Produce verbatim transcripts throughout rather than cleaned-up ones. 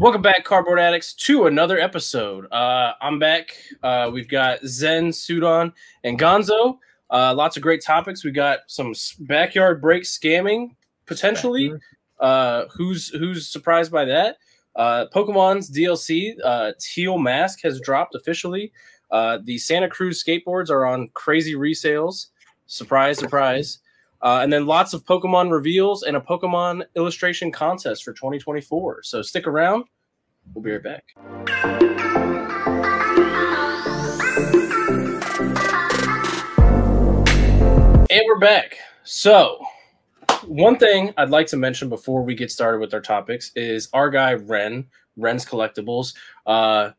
Welcome back, Cardboard Addicts, to another episode. Uh, I'm back. Uh, we've got Zen, Sudon, and Gonzo. Uh, lots of great topics. We got some backyard break scamming, potentially. Uh, who's who's surprised by that? Uh, Pokemon's D L C, uh, Teal Mask, has dropped officially. Uh, the Santa Cruz skateboards are on crazy resales. Surprise, surprise. Uh, and then lots of Pokemon reveals and a Pokemon illustration contest for twenty twenty-four. So stick around. We'll be right back. And we're back. So one thing I'd like to mention before we get started with our topics is our guy, Ren, Ren's Collectibles. Uh,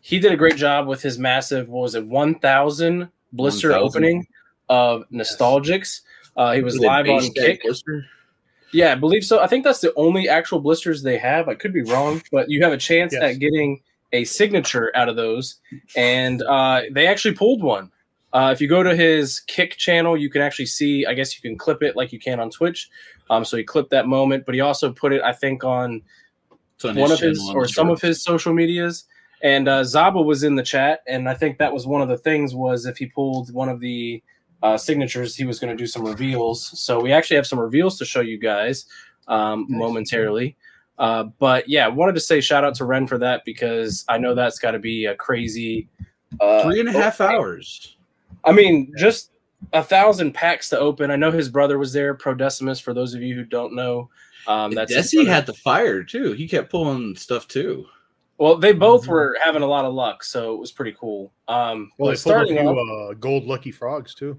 he did a great job with his massive, what was it, one thousand blister one thousand opening of Nostalgics. Yes. Uh, he was live on Kick. Blister? Yeah, I believe so. I think that's the only actual blisters they have. I could be wrong, but you have a chance yes. at getting a signature out of those. And uh, they actually pulled one. Uh, if you go to his Kick channel, you can actually see, I guess you can clip it like you can on Twitch. Um, so he clipped that moment, but he also put it, I think, on, on one his of his or some of his social medias. And uh, Zaba was in the chat, and I think that was one of the things was if he pulled one of the Uh, signatures, he was going to do some reveals. So we actually have some reveals to show you guys um, nice. momentarily. Uh, but yeah, wanted to say shout out to Ren for that because I know that's got to be a crazy uh, three and a half opening. hours. I mean, just a thousand packs to open. I know his brother was there, Prodecimus. For those of you who don't know, um, that's Desi had the fire too. He kept pulling stuff too. Well, they both mm-hmm. were having a lot of luck, so it was pretty cool. Um, well, they starting pulled a few, uh, gold lucky frogs too.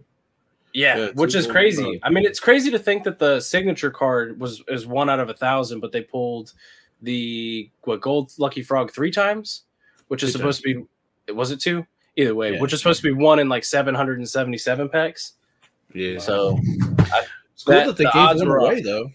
Yeah, yeah, which is crazy. Fun. I mean, it's crazy to think that the signature card was is one out of a thousand, but they pulled the what gold lucky frog three times, which is two supposed times. to be was it two? Either way, yeah, which is supposed to be one in like seven hundred and seventy-seven packs. Yeah. So I, it's that, cool that they the gave them away off. though.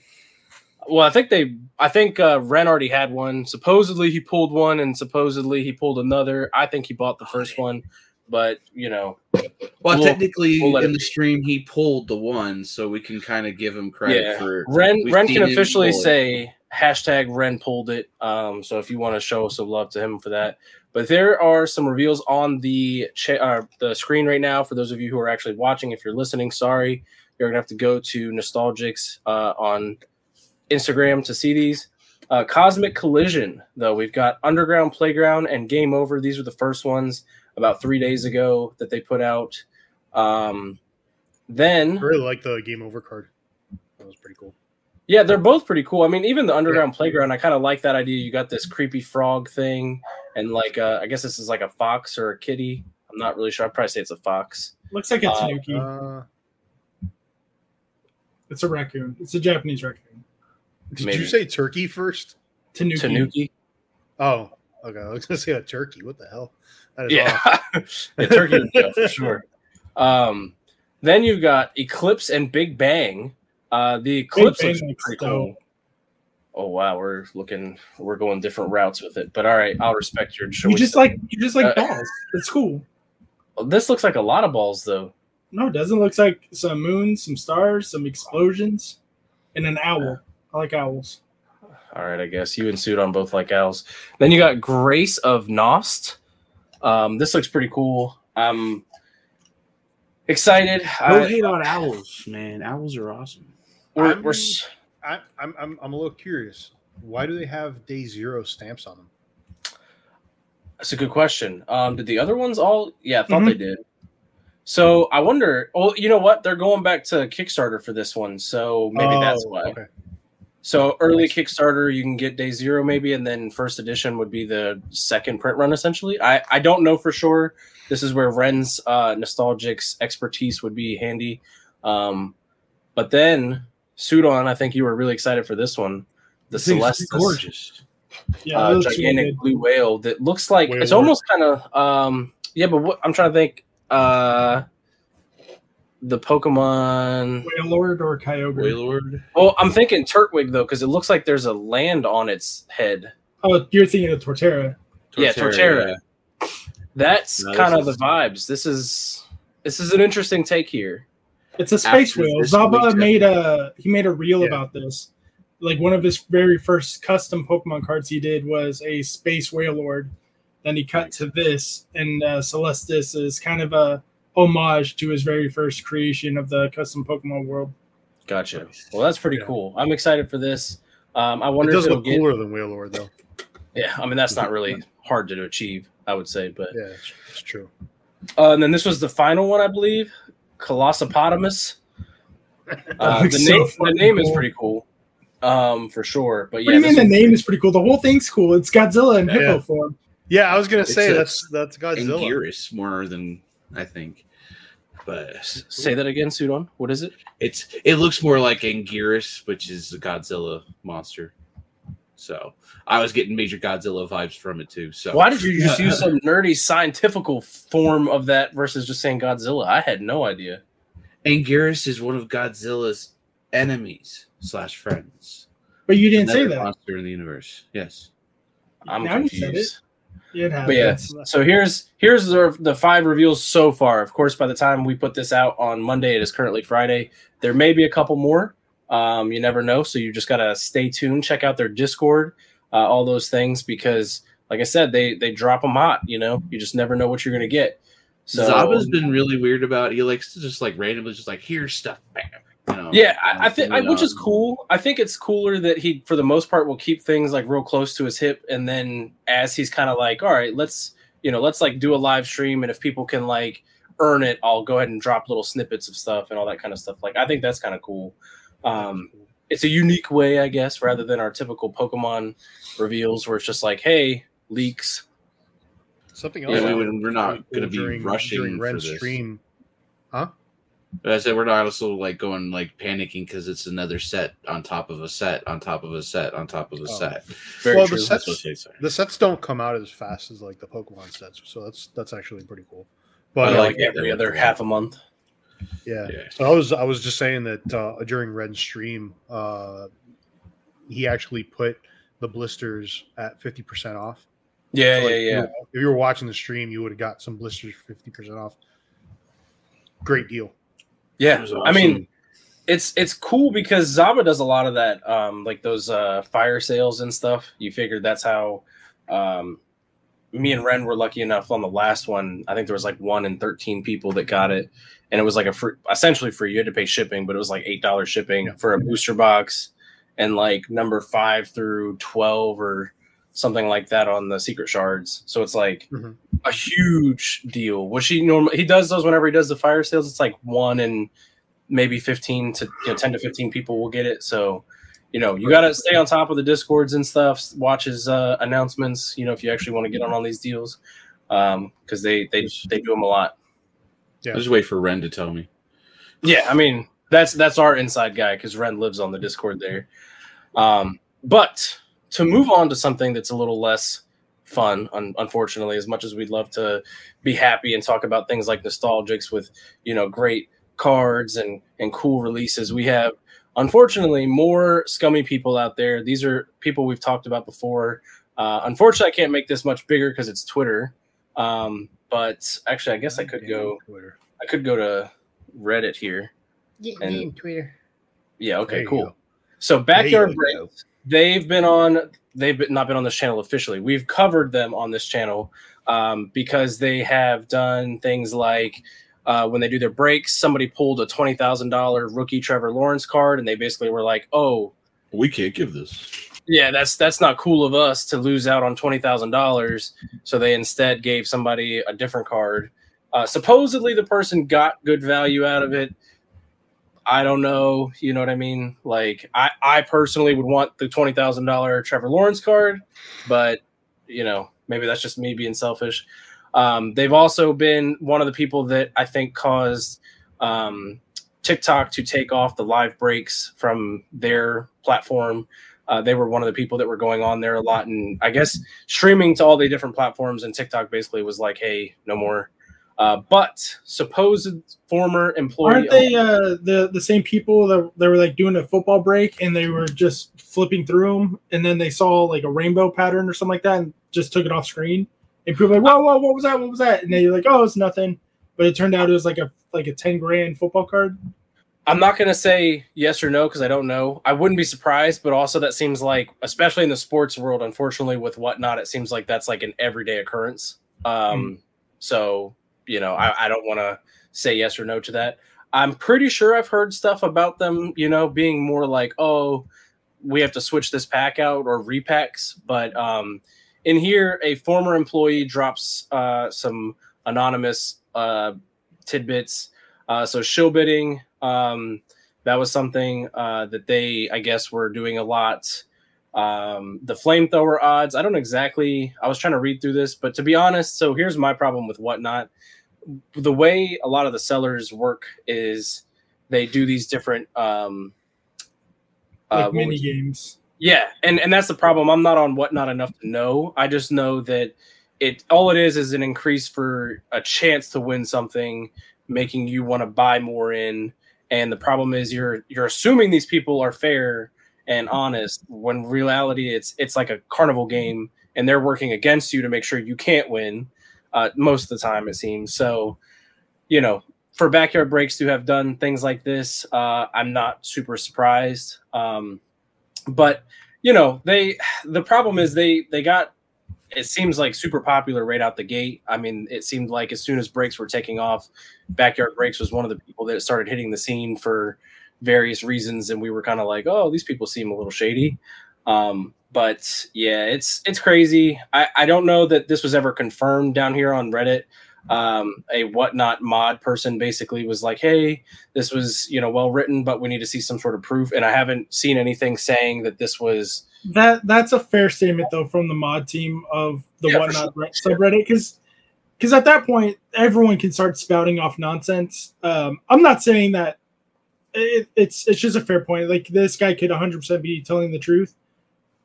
Well, I think they I think uh, Ren already had one. Supposedly he pulled one, and supposedly he pulled another. I think he bought the first one. But, you know, well, we'll technically we'll in the stream, he pulled the one, so we can kind of give him credit yeah. for Ren. Ren can officially say hashtag Ren pulled it. Um, so if you want to show some love to him for that. But there are some reveals on the cha- uh, the screen right now. For those of you who are actually watching, if you're listening, sorry, you're going to have to go to Nostalgics uh, on Instagram to see these. Uh, Cosmic Collision, though, we've got Underground Playground and Game Over. These were the first ones about three days ago that they put out. Um, then I really like the Game Over card. That was pretty cool. Yeah, they're both pretty cool. I mean, even the Underground yeah. Playground, I kind of like that idea. You got this creepy frog thing, and like uh, I guess this is like a fox or a kitty. I'm not really sure. I'd probably say it's a fox. Looks like it's uh, Tanuki. Uh, it's a raccoon. It's a Japanese raccoon. Did maybe. you say turkey first? Tanuki. Tanuki. Oh, okay. I was going to say a turkey. What the hell? That is yeah. awesome. yeah, turkey for sure. Um, then you've got Eclipse and Big Bang. Uh, the Eclipse looks pretty cool. Oh wow, we're looking, we're going different routes with it. But all right, I'll respect your choice. You just like you just like uh, balls. It's cool. This looks like a lot of balls though. No, it doesn't. It looks like some moons, some stars, some explosions, and an owl. I like owls. All right, I guess you and Sudon both like owls. Then you got Grace of Nost. Um, this looks pretty cool. I'm excited. No I hate on owls, man. Owls are awesome. We're, I'm, we're, I, I'm, I'm, I'm a little curious. Why do they have day zero stamps on them? That's a good question. Um, did the other ones all? Yeah, I thought mm-hmm. they did. So I wonder. Well, you know what? They're going back to Kickstarter for this one, so maybe oh, that's why. Okay. So early Kickstarter, you can get day zero maybe, and then first edition would be the second print run essentially. I, I don't know for sure. This is where Ren's uh, Nostalgics expertise would be handy. Um, but then, Sudon, I think you were really excited for this one. The Celestis. Gorgeous. Yeah, uh, gigantic really blue whale that looks like, Wailord. It's almost kind of, um, yeah, but what I'm trying to think, uh, the Pokemon Wailord or Kyogre? Wailord. Oh, I'm thinking Turtwig though, because it looks like there's a land on its head. Oh, you're thinking of Torterra. Torterra yeah, Torterra. Yeah. That's no, kind of the vibes. This is this is an interesting take here. It's a space After whale. Zaba made a he made a reel yeah. about this, like one of his very first custom Pokemon cards he did was a Space Wailord. Then he cut to this, and uh, Celestis is kind of a homage to his very first creation of the custom Pokemon world. Gotcha. Well, that's pretty yeah. cool. I'm excited for this. Um, I wonder. It does if it'll look get... cooler than Wailord, though. Yeah, I mean that's not really hard to achieve, I would say, but yeah, it's true. Uh, and then this was the final one, I believe, Colossopotamus. Uh, the so name, the name cool. is pretty cool, um, for sure. But yeah, what do you mean the name is pretty cool? The whole thing's cool. It's Godzilla in yeah, hippo yeah. form. Yeah, I was gonna say that's that's Godzilla. Anguirus more than I think. But say that again, Sudon. What is it? It's it looks more like Anguirus, which is the Godzilla monster. So I was getting major Godzilla vibes from it too. So why did you just use some nerdy scientific form of that versus just saying Godzilla? I had no idea. Anguirus is one of Godzilla's enemies slash friends. But you didn't Another say that. Monster in the universe. Yes. I'm now confused. It but yeah, so here's here's the, the five reveals so far. Of course, by the time we put this out on Monday, it is currently Friday. There may be a couple more. Um, you never know, so you just gotta stay tuned. Check out their Discord, uh, all those things, because, like I said, they they drop them hot. You know, you just never know what you're gonna get. So Zaba's been really weird about it. He likes to just like randomly just like here's stuff. Bam. You know, yeah, I, I think, which is cool. I think it's cooler that he, for the most part, will keep things like real close to his hip, and then as he's kind of like, all right, let's, you know, let's like do a live stream, and if people can like earn it, I'll go ahead and drop little snippets of stuff and all that kind of stuff. Like, I think that's kind of cool. Um, it's a unique way, I guess, rather than our typical Pokemon reveals where it's just like, hey, leaks. Something else. Yeah, we, we're not going to be during, rushing during for this. Stream. Huh? But I said we're not also like going like panicking because it's another set on top of a set on top of a set on top of a oh. set. Very well, true. The sets, the sets don't come out as fast as like the Pokemon sets, so that's that's actually pretty cool. But I like yeah, every other half a month. Yeah. yeah. So I was I was just saying that uh, during Ren's stream, uh, he actually put the blisters at fifty percent off. Yeah, so, yeah, like, yeah. You know, if you were watching the stream, you would have got some blisters for fifty percent off. Great deal. Yeah, awesome. I mean, it's it's cool because Zaba does a lot of that, um, like those uh, fire sales and stuff. You figured that's how um, me and Ren were lucky enough on the last one. I think there was like one in thirteen people that got it, and it was like a free, essentially free. You had to pay shipping, but it was like eight dollars shipping for a booster box, and like number five through twelve or something like that on the secret shards. So it's like mm-hmm. a huge deal. Which he normally he does those whenever he does the fire sales. It's like one and maybe fifteen to you know, ten to fifteen people will get it. So you know you got to stay on top of the Discords and stuff. Watch his uh, announcements. You know if you actually want to get on all these deals, because um, they they they do them a lot. Yeah, I just wait for Ren to tell me. Yeah, I mean that's that's our inside guy because Ren lives on the Discord there. Um, but. To move on to something that's a little less fun, un- unfortunately, as much as we'd love to be happy and talk about things like Nostalgics with, you know, great cards and, and cool releases, we have, unfortunately, more scummy people out there. These are people we've talked about before. Uh, unfortunately, I can't make this much bigger because it's Twitter. Um, but actually, I guess I could go. I could go to Reddit here. Yeah, and, Twitter. Yeah. Okay. Cool. Go. So Backyard Breaks. They've been on. They've been, not been on this channel officially. We've covered them on this channel um, because they have done things like uh, when they do their breaks. Somebody pulled a twenty thousand dollar rookie Trevor Lawrence card, and they basically were like, "Oh, we can't give this." Yeah, that's that's not cool of us to lose out on twenty thousand dollars. So they instead gave somebody a different card. Uh, supposedly, the person got good value out of it. I don't know. You know what I mean? Like, I, I personally would want the twenty thousand dollars Trevor Lawrence card, but, you know, maybe that's just me being selfish. Um, they've also been one of the people that I think caused um, TikTok to take off the live breaks from their platform. Uh, they were one of the people that were going on there a lot. And I guess streaming to all the different platforms, and TikTok basically was like, hey, no more. Uh, but supposed former employee aren't they uh, the the same people that they were like doing a football break and they were just flipping through them and then they saw like a rainbow pattern or something like that and just took it off screen and people were like whoa whoa what was that what was that and they're like oh it's nothing but it turned out it was like a like a ten grand football card. I'm not going to say yes or no because I don't know. I wouldn't be surprised, but also that seems like, especially in the sports world, unfortunately, with Whatnot, it seems like that's like an everyday occurrence. Um, mm. So, you know, I, I don't want to say yes or no to that. I'm pretty sure I've heard stuff about them, you know, being more like, oh, we have to switch this pack out or repacks. But um, in here, a former employee drops uh, some anonymous uh, tidbits. Uh, so shill bidding. Um, that was something uh, that they, I guess, were doing a lot. Um, the flamethrower odds, I don't exactly, I was trying to read through this, but to be honest, so here's my problem with Whatnot. The way a lot of the sellers work is they do these different um, like uh, mini games. Yeah, and, and that's the problem. I'm not on Whatnot enough to know. I just know that it all it is is an increase for a chance to win something, making you want to buy more in. And the problem is you're you're assuming these people are fair and honest when in reality it's it's like a carnival game and they're working against you to make sure you can't win uh, most of the time, it seems. So, you know, for Backyard Breaks to have done things like this, uh, I'm not super surprised. Um, but, you know, they the problem is they they got, it seems like, super popular right out the gate. I mean, it seemed like as soon as breaks were taking off, Backyard Breaks was one of the people that started hitting the scene for various reasons. And we were kind of like, oh, these people seem a little shady. Um, but yeah, it's, it's crazy. I, I don't know that this was ever confirmed down here on Reddit. Um, a Whatnot mod person basically was like, hey, this was, you know, well-written, but we need to see some sort of proof. And I haven't seen anything saying that this was, That that's a fair statement though from the mod team of the yeah, Whatnot sure. subreddit, because because at that point everyone can start spouting off nonsense. Um, I'm not saying that it, it's it's just a fair point. Like this guy could one hundred percent be telling the truth,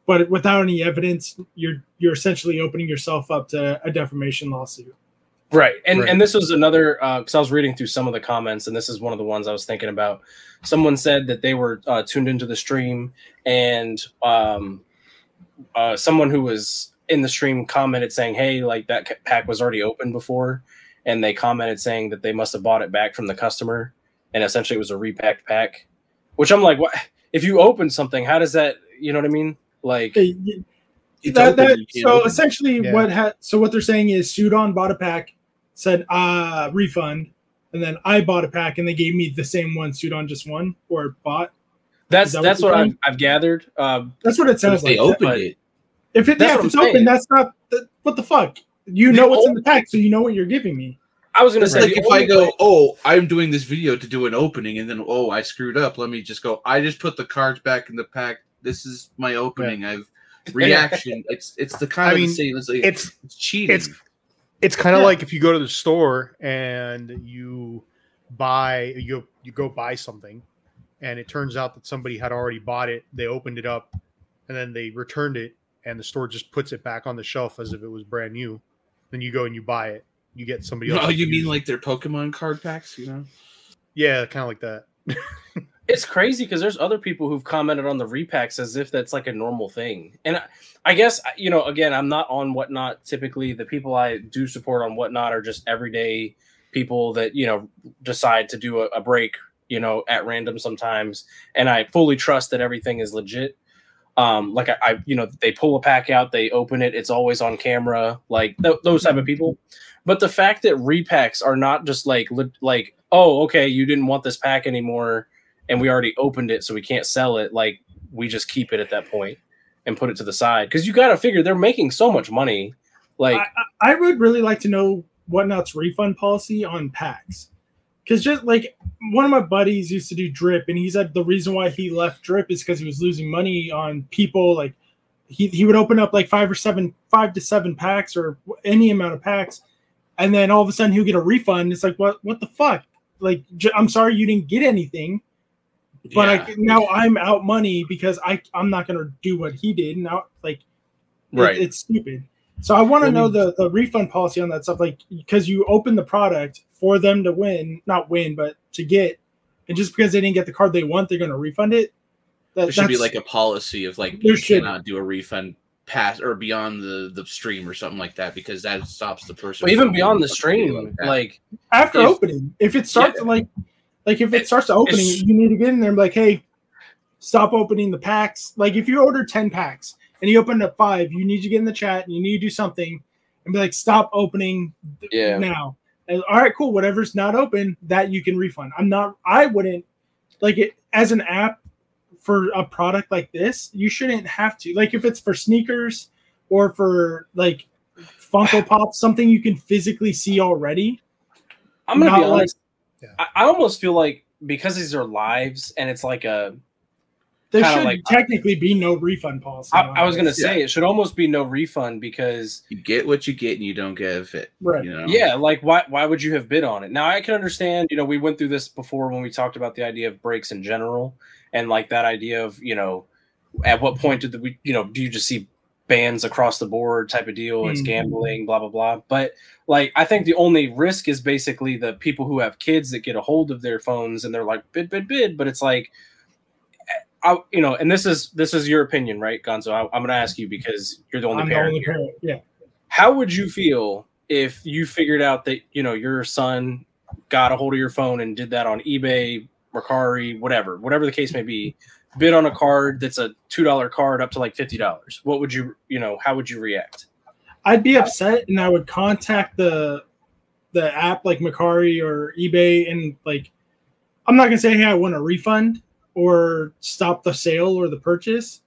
but without any evidence, you're you're essentially opening yourself up to a defamation lawsuit. Right, and right. and this was another because uh, I was reading through some of the comments, and this is one of the ones I was thinking about. Someone said that they were uh, tuned into the stream, and um, uh, someone who was in the stream commented saying, "Hey, like that pack was already open before," and they commented saying that they must have bought it back from the customer, and essentially it was a repacked pack. Which I'm like, what? If you open something, how does that? You know what I mean? Like. Hey, that, that, so open. essentially, yeah. what ha- so what they're saying is Sudon bought a pack. Said uh refund, and then I bought a pack, and they gave me the same one Sudon just won or bought. That's that that's what, what I've, I've gathered. Uh, that's what it sounds like. They opened it. If it yeah, if it's saying. open, that's not the, what the fuck. You they know what's open. in the pack, so you know what you're giving me. I was gonna it's say like if I go, way. oh, I'm doing this video to do an opening, and then oh, I screwed up. Let me just go. I just put the cards back in the pack. This is my opening. Yeah. I've reaction. it's it's the kind I mean, of same. It's, like, it's it's cheating. It's, It's kind of yeah. like if you go to the store and you buy you you go buy something, and it turns out that somebody had already bought it. They opened it up, and then they returned it, and the store just puts it back on the shelf as if it was brand new. Then you go and you buy it. You get somebody else. Oh, you mean it. Like their Pokemon card packs, you know? Yeah, kind of like that. It's crazy because there's other people who've commented on the repacks as if that's like a normal thing. And I, I guess, you know, again, I'm not on Whatnot. Typically, the people I do support on Whatnot are just everyday people that, you know, decide to do a, a break, you know, at random sometimes. And I fully trust that everything is legit. Um, like, I, I you know, they pull a pack out, they open it. It's always on camera, like th- those type of people. But the fact that repacks are not just like li- like, oh, OK, you didn't want this pack anymore. And we already opened it, so we can't sell it. Like, we just keep it at that point and put it to the side. Because you got to figure they're making so much money. Like, I, I would really like to know Whatnot's refund policy on packs. Because just like one of my buddies used to do Drip, and he said the reason why he left Drip is because he was losing money on people. Like, he he would open up like five or seven, five to seven packs or any amount of packs, and then all of a sudden he'll get a refund. It's like, what what the fuck? Like, j- I'm sorry you didn't get anything. But yeah. I, now I'm out money because I I'm not gonna do what he did now. Like, right, it, it's stupid. So I want to know the, the refund policy on that stuff, like because you open the product for them to win, not win, but to get, and just because they didn't get the card they want, they're gonna refund it. That, there should be like a policy of like you should. cannot do a refund past or beyond the, the stream or something like that because that stops the person. But even beyond the stream, like, like after if, opening, if it starts yeah. like. Like, if it starts to opening, you need to get in there and be like, hey, stop opening the packs. Like, if you order ten packs and you opened up five, you need to get in the chat and you need to do something and be like, stop opening yeah. now. And, all right, cool. Whatever's not open, that you can refund. I'm not, I wouldn't, like, it as an app for a product like this, you shouldn't have to. Like, if it's for sneakers or for, like, Funko Pop, something you can physically see already. I'm going to be honest. Like, yeah. I, I almost feel like because these are lives and it's like a... There should like, technically be no refund policy. I, I was going to say, yeah. it should almost be no refund because... You get what you get and you don't get a fit. Right. You know? Yeah, like, why why would you have bid on it? Now, I can understand, you know, we went through this before when we talked about the idea of breaks in general and, like, that idea of, you know, at what point did we, you know, do you just see... bans across the board type of deal. It's gambling, blah, blah, blah. But like, I think the only risk is basically the people who have kids that get a hold of their phones and they're like, bid, bid, bid. But it's like, I, you know, and this is, this is your opinion, right, Gonzo? I, I'm going to ask you because you're the only I'm parent. The only parent. Yeah. How would you feel if you figured out that, you know, your son got a hold of your phone and did that on eBay, Mercari, whatever, whatever the case may be, bid on a card that's a two dollar card up to like fifty dollars. What would you, you know, how would you react? I'd be upset and I would contact the the app like Mercari or eBay and like, I'm not going to say, hey, I want a refund or stop the sale or the purchase.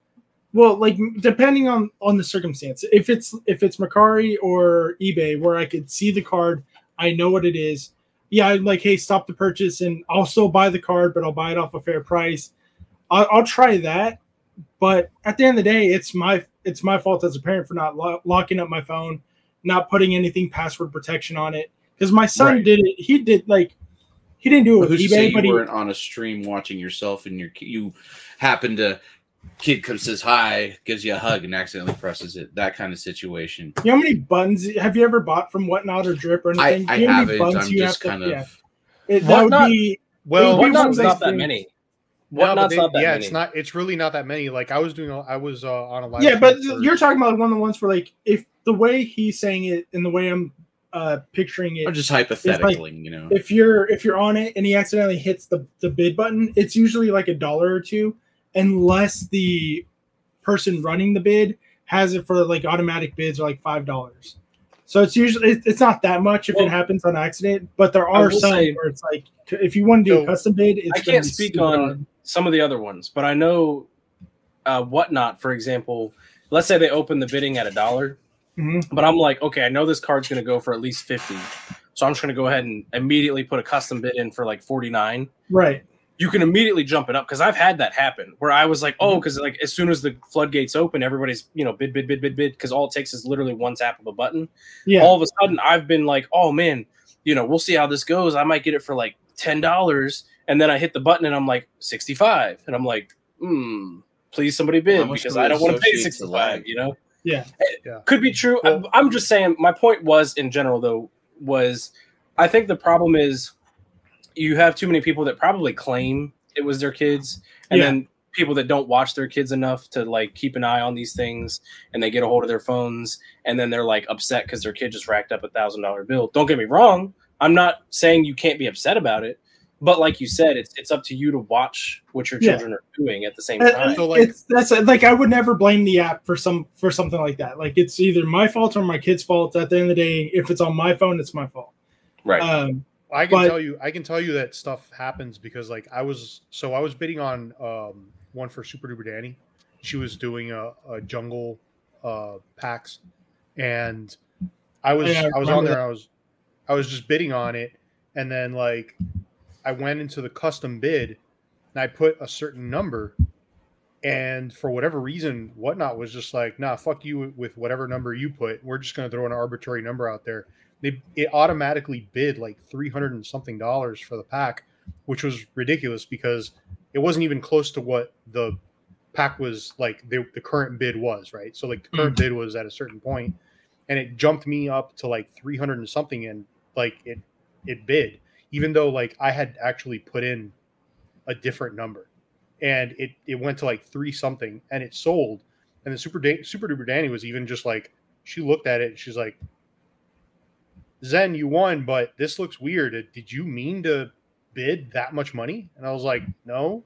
Well, like depending on, on the circumstance, if it's, if it's Mercari or eBay where I could see the card, I know what it is. Yeah. I'd like, hey, stop the purchase and I'll still buy the card, but I'll buy it off a fair price. I'll, I'll try that, but at the end of the day, it's my it's my fault as a parent for not lo- locking up my phone, not putting anything password protection on it. Because my son right. did it. He did like he didn't do it well, with eBay. You but you weren't he, on a stream watching yourself, and your you happen to kid comes says hi, gives you a hug, and accidentally presses it. That kind of situation. You know how many buttons have you ever bought from Whatnot or Drip or anything? I, I you know haven't. I'm you just have kind to, of yeah. it, that Whatnot, would be well. Whatnot's not that many. What no, they, not that yeah, many. It's not. It's really not that many. Like I was doing, I was uh, on a live. Yeah, but for... you're talking about one of the ones where, like, if the way he's saying it and the way I'm uh, picturing it, I'm just hypothetically, like, you know. If you're if you're on it and he accidentally hits the, the bid button, it's usually like a dollar or two, unless the person running the bid has it for like automatic bids or like five dollars. So it's usually it, it's not that much if well, it happens on accident. But there are some say, where it's like if you want to do so a custom bid, it's I can't speak on. on some of the other ones, but I know uh, Whatnot, for example, let's say they open the bidding at a dollar, mm-hmm. but I'm like, okay, I know this card's going to go for at least fifty, so I'm just going to go ahead and immediately put a custom bid in for like forty-nine. Right. You can immediately jump it up because I've had that happen where I was like, oh, because like as soon as the floodgates open, everybody's, you know, bid, bid, bid, bid, bid, because all it takes is literally one tap of a button. Yeah. All of a sudden, I've been like, oh, man, you know, we'll see how this goes. I might get it for like ten dollars. And then I hit the button and I'm like sixty-five, and I'm like, hmm, please somebody bid because I don't want to pay sixty-five. You know, yeah, it yeah. could be true. Well, I'm, I'm just saying. My point was, in general, though, was I think the problem is you have too many people that probably claim it was their kids, and yeah. then people that don't watch their kids enough to like keep an eye on these things, and they get a hold of their phones, and then they're like upset because their kid just racked up a thousand dollar bill. Don't get me wrong. I'm not saying you can't be upset about it. But like you said, it's it's up to you to watch what your children yeah. are doing at the same time. So like, it's, that's like I would never blame the app for some for something like that. Like it's either my fault or my kid's fault. At the end of the day, if it's on my phone, it's my fault. Right. Um, I can but, tell you, I can tell you that stuff happens because like I was so I was bidding on um, one for Super Duper Danny. She was doing a, a jungle uh, packs, and I was yeah, I, I was on there. That. I was I was just bidding on it, and then like. I went into the custom bid and I put a certain number, and for whatever reason, Whatnot was just like, nah, fuck you with whatever number you put. We're just going to throw an arbitrary number out there. They it automatically bid like three hundred and something dollars for the pack, which was ridiculous because it wasn't even close to what the pack was like the, the current bid was, right? So like the current bid was at a certain point, and it jumped me up to like three hundred and something, and like it, it bid. Even though like I had actually put in a different number, and it, it went to like three something, and it sold. And the super da- super duper Danny was even just like, she looked at it and she's like, Zen, you won, but this looks weird. Did you mean to bid that much money? And I was like, no.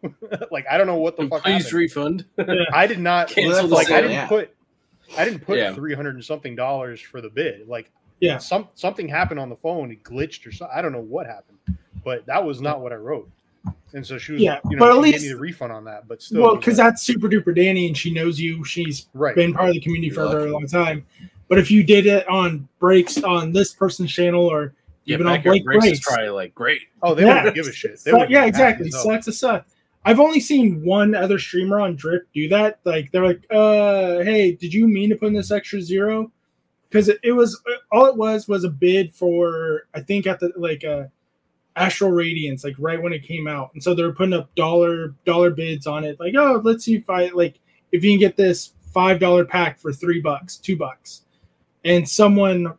Like, I don't know what the and fuck Please happened. refund. I did not Cancel like I didn't yeah. put I didn't put yeah. three hundred and something dollars for the bid. Like yeah, some something happened on the phone, it glitched or something. I don't know what happened, but that was not what I wrote. And so she was yeah, you know, but at she least gave me the refund on that, but still well, because like, that's super duper Danny and she knows you, she's right. been part of the community You're for a very long time. But if you did it on breaks on this person's channel or yeah, even on Blake breaks, breaks, is probably like great. Oh, they yeah. wouldn't give a shit. They so, yeah, exactly. Sucks to suck. I've only seen one other streamer on Drip do that. Like they're like, uh, hey, did you mean to put in this extra zero? Because it, it was all it was was a bid for I think at the like uh, Astral Radiance, like right when it came out, and so they were putting up dollar dollar bids on it. Like, oh, let's see if I like if you can get this five dollar pack for three bucks, two bucks. And someone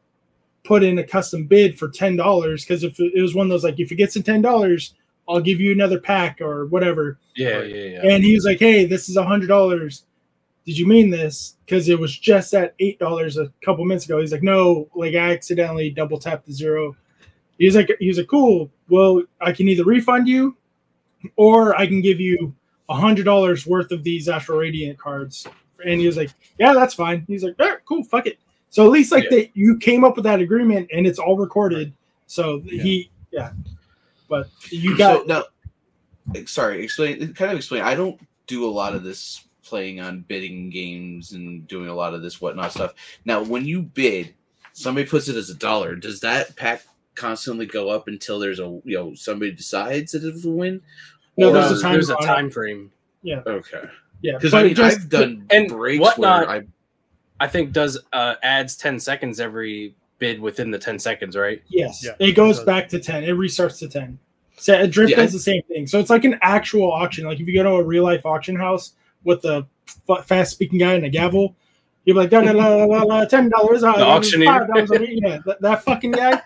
put in a custom bid for ten dollars because if it was one of those, like, if it gets to ten dollars, I'll give you another pack or whatever. Yeah, yeah, yeah. And he was like, hey, this is one hundred dollars. Did you mean this? Because it was just at eight dollars a couple minutes ago. He's like, no, like, I accidentally double tapped the zero. He was like, he was like, cool. Well, I can either refund you or I can give you one hundred dollars worth of these Astral Radiant cards. And he was like, yeah, that's fine. He's like, all right, cool, fuck it. So at least like yeah. that you came up with that agreement and it's all recorded. So yeah. he yeah. But you got so, now, sorry, explain kind of explain. I don't do a lot of this playing on bidding games and doing a lot of this whatnot stuff. Now when you bid, somebody puts it as a dollar, does that pack constantly go up until there's a you know somebody decides it is a win? No, or there's, there's a time there's a time frame. Yeah. Okay. Yeah. Because I mean just, I've done and breaks whatnot, where I I think does uh, adds ten seconds every bid within the ten seconds, right? Yes, yeah. It goes back to ten. It restarts to ten. So Drip yeah. does the same thing. So it's like an actual auction. Like if you go to a real life auction house with a f- fast speaking guy and a gavel, you're like da, da, la, la, la, ten dollars. The auctioneer, yeah, that, that fucking guy.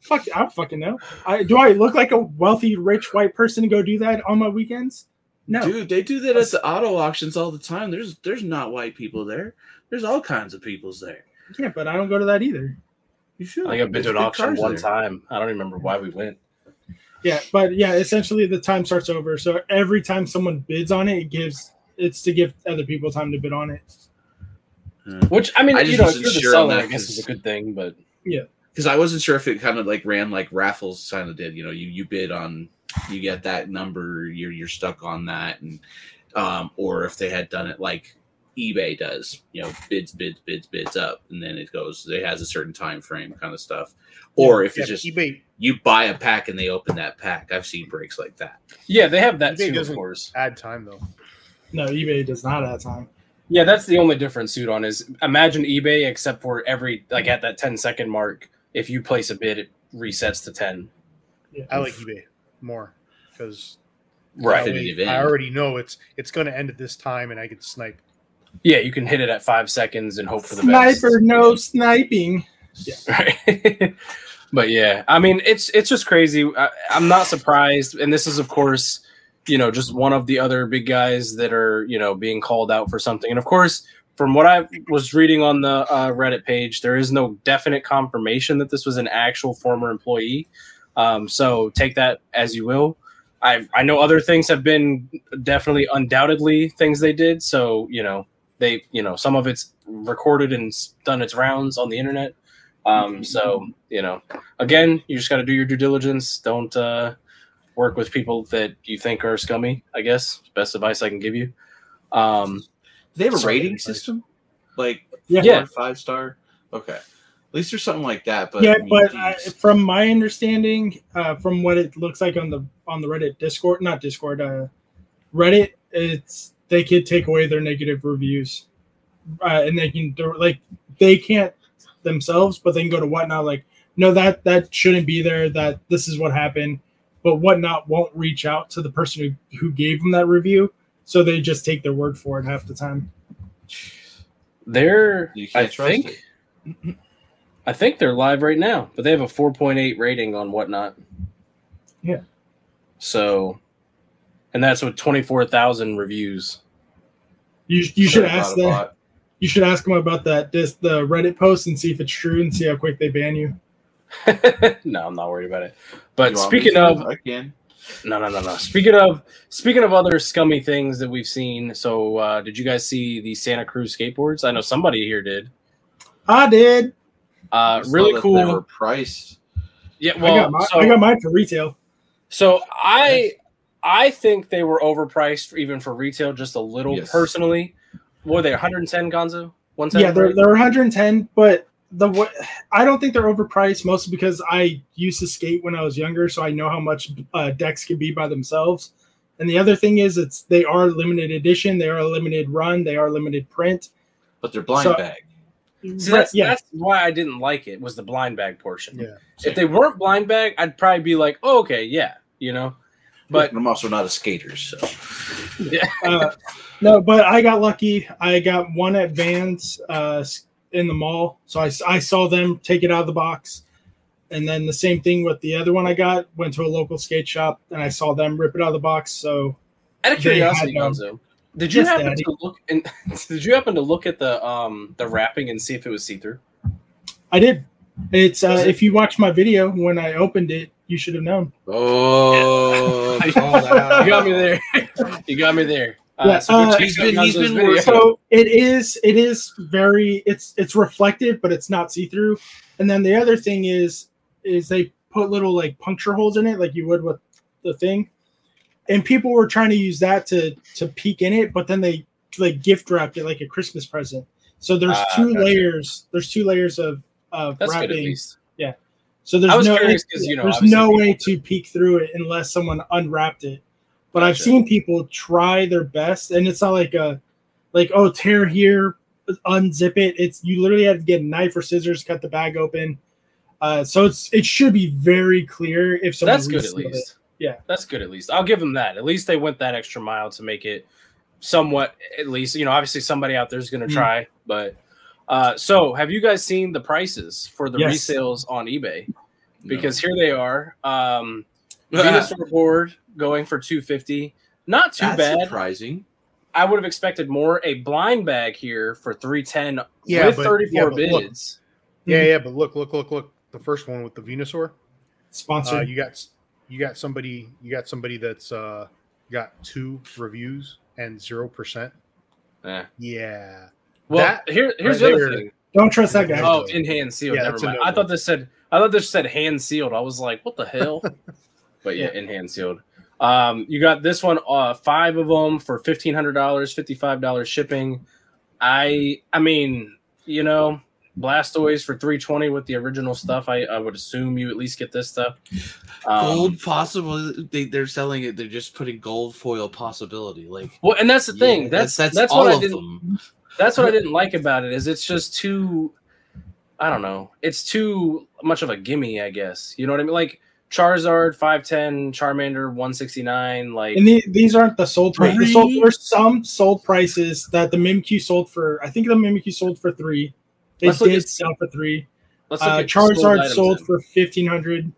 Fuck, I don't fucking know. I, do I look like a wealthy, rich white person to go do that on my weekends? No, dude, they do that at the auto auctions all the time. There's there's not white people there. There's all kinds of peoples there. Yeah, but I don't go to that either. You should. I think I've been to an auction one time. I don't remember why we went. Yeah, but yeah, essentially the time starts over. So every time someone bids on it, it gives it's to give other people time to bid on it. Uh, Which I mean, I you know, if you're the seller, I guess it's a good thing. But yeah, because I wasn't sure if it kind of like ran like raffles kind of did. You know, you you bid on. You get that number, you're you're stuck on that, and um, or if they had done it like eBay does, you know, bids, bids, bids, bids up, and then it goes. It has a certain time frame, kind of stuff. Or yeah, if it's yeah, just eBay, you buy a pack and they open that pack. I've seen breaks like that. Yeah, they have that eBay too. Of course, add time though. No, eBay does not add time. Yeah, that's the only difference. Sudon is imagine eBay except for every like at that ten second mark, if you place a bid, it resets to ten. Yeah. I like eBay more because right way, I already know it's it's going to end at this time and I can snipe. Yeah, you can hit it at five seconds and hope for the best. Sniper, no sniping. Yeah, right. But yeah, I mean it's it's just crazy. I, I'm not surprised, and this is of course you know just one of the other big guys that are you know being called out for something. And of course, from what I was reading on the uh, Reddit page, there is no definite confirmation that this was an actual former employee. Um, so take that as you will. I I know other things have been definitely undoubtedly things they did. So, you know, they, you know, some of it's recorded and done its rounds on the internet. Um, so, you know, again, you just got to do your due diligence. Don't, uh, work with people that you think are scummy, I guess. Best advice I can give you. Um, they have a rating system, like yeah. four yeah. five star. Okay. At least there's something like that, but yeah. I mean, but I, from my understanding, uh, from what it looks like on the on the Reddit Discord, not Discord, uh, Reddit, it's they could take away their negative reviews, uh, and they can like they can't themselves, but they can go to Whatnot like, no, that that shouldn't be there. That this is what happened, but Whatnot won't reach out to the person who, who gave them that review, so they just take their word for it half the time. They're you can't I trust think. It. I think they're live right now, but they have a four point eight rating on Whatnot. Yeah. So, and that's with twenty-four thousand reviews. You you so should ask that. You should ask them about that this, the Reddit post and see if it's true and see how quick they ban you. No, I'm not worried about it. But speaking of, again? no, no, no, no. Speaking of, speaking of other scummy things that we've seen. So, uh, did you guys see the Santa Cruz skateboards? I know somebody here did. I did. Uh, I really cool. They were priced. Yeah, well, I got, my, so, I got mine for retail. So I, I think they were overpriced even for retail, just a little. Yes. Personally, were they one hundred ten, Gonzo? one ten? Yeah, they're they're one hundred ten, but. The I don't think they're overpriced, mostly because I used to skate when I was younger, so I know how much uh, decks can be by themselves. And the other thing is, it's they are limited edition, they are a limited run, they are limited print, but they're blind so, bag. So that's, yeah. that's why I didn't like it, was the blind bag portion. Yeah. If they weren't blind bag, I'd probably be like, oh, okay, yeah, you know. But I'm also not a skater, so yeah. uh, no, but I got lucky. I got one at Vans. Uh, in the mall. So I, I saw them take it out of the box. And then the same thing with the other one I got, went to a local skate shop and I saw them rip it out of the box. So out of curiosity, Gonzo, did you yes, happen Daddy. to look and did you happen to look at the um the wrapping and see if it was see-through? I did. It's uh, it? if you watch my video when I opened it, you should have known. Oh, yeah. You got me there. You got me there. Uh, yeah, so uh, he's been, he's been so it is it is very it's it's reflective, but it's not see-through. And then the other thing is is they put little like puncture holes in it, like you would with the thing. And people were trying to use that to to peek in it, but then they like gift wrapped it like a Christmas present. So there's uh, two gotcha. layers. There's two layers of of That's wrapping. Good, at least. Yeah. So there's no curious, it, you know, there's no way to peek through it unless someone unwrapped it. But I've sure. seen people try their best, and it's not like a, like oh tear here, unzip it. It's you literally have to get a knife or scissors, cut the bag open. Uh, so it's it should be very clear if someone. That's good at least. It. Yeah, that's good at least. I'll give them that. At least they went that extra mile to make it somewhat at least. You know, obviously somebody out there is going to try. Mm. But uh, so have you guys seen the prices for the yes. resales on eBay? Because no. here they are. Um, Venusaur board going for two hundred fifty dollars. Not too That's bad. Surprising. I would have expected more. A blind bag here for three hundred ten dollars yeah, with but, thirty-four yeah, bids. Look. Yeah, yeah, but look, look, look, look. The first one with the Venusaur sponsored. Uh, you got, you got somebody, you got somebody that's uh, got two reviews and zero percent. Eh. Yeah. Well, that, here, here's right the other there. thing. Don't trust that guy. Oh, in hand sealed. Yeah, Never mind. I thought this said. I thought this said hand sealed. I was like, what the hell. But yeah, in hand sealed. Um, you got this one, uh, five of them for fifteen hundred dollars, fifty-five dollars shipping. I, I mean, you know, Blastoise for three twenty with the original stuff. I, I would assume you at least get this stuff. Um, gold possible. They, they're selling it. They're just putting gold foil possibility. Like, well, and that's the thing. Yeah, that's that's, that's all what I didn't. Them. That's what I didn't like about it is it's just too. I don't know. It's too much of a gimme, I guess. You know what I mean? Like. Charizard five ten, Charmander one sixty-nine. Like, and the, these aren't the sold prices. Sold, there's some sold prices that the Mimikyu sold for. I think the Mimikyu sold for three. They let's did at, sell for three. Let's look uh, at Charizard sold then. for fifteen hundred,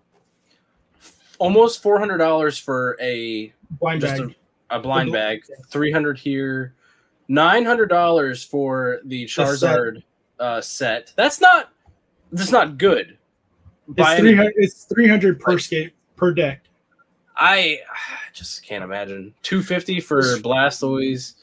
almost four hundred dollars for a blind just bag. A, a blind bag. Three hundred here, nine hundred dollars for the Charizard set. Uh, set. That's not. That's not good. It's three hundred. It's three hundred per like, skate per deck. I just can't imagine two fifty for Blastoise.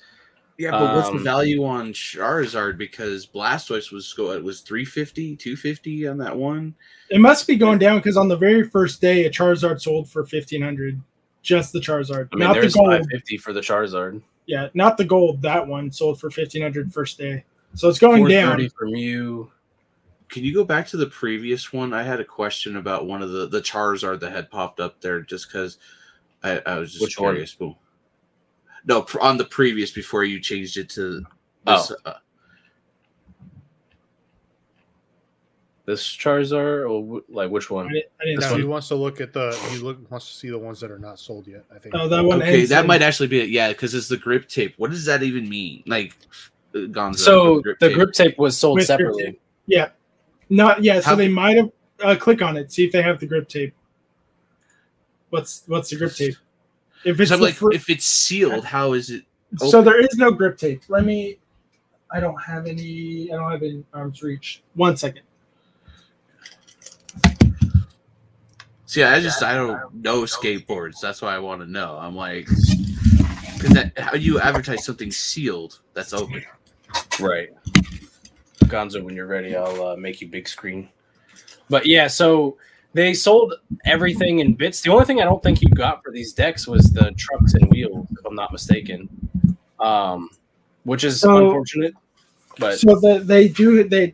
Yeah, but um, what's the value on Charizard? Because Blastoise was go it was three fifty, two fifty on that one. It must be going down because on the very first day, a Charizard sold for fifteen hundred. Just the Charizard. I mean, not there's the five fifty for the Charizard. Yeah, not the gold. That one sold for fifteen hundred first day. So it's going down. Four thirty for Mew. Can you go back to the previous one? I had a question about one of the, the Charizard that had popped up there just because I, I was just Which curious. Boom. No, on the previous before you changed it to this. Oh. Uh, this Charizard or like which one? I didn't, I didn't know. He wants to look at the he look, wants to see the ones that are not sold yet. I think. Oh, that one. Okay, that might actually be it. Yeah, because it's the grip tape. What does that even mean? Like, Gonzo. So grip the tape. grip tape was sold With separately. Yeah. Not yeah, so How, they might have uh, click on it, see if they have the grip tape. What's what's the grip tape? If it's so like fr- if it's sealed, how is it? Open? So there is no grip tape. Let me. I don't have any. I don't have any arm's reach. One second. See, I just I don't know skateboards. That's why I want to know. I'm like, because that, how do you advertise something sealed that's open? Right. Gonzo, when you're ready, I'll uh, make you big screen. But yeah, so they sold everything in bits. The only thing I don't think you got for these decks was the trucks and wheels, if I'm not mistaken, um, which is so unfortunate. But so the, they do they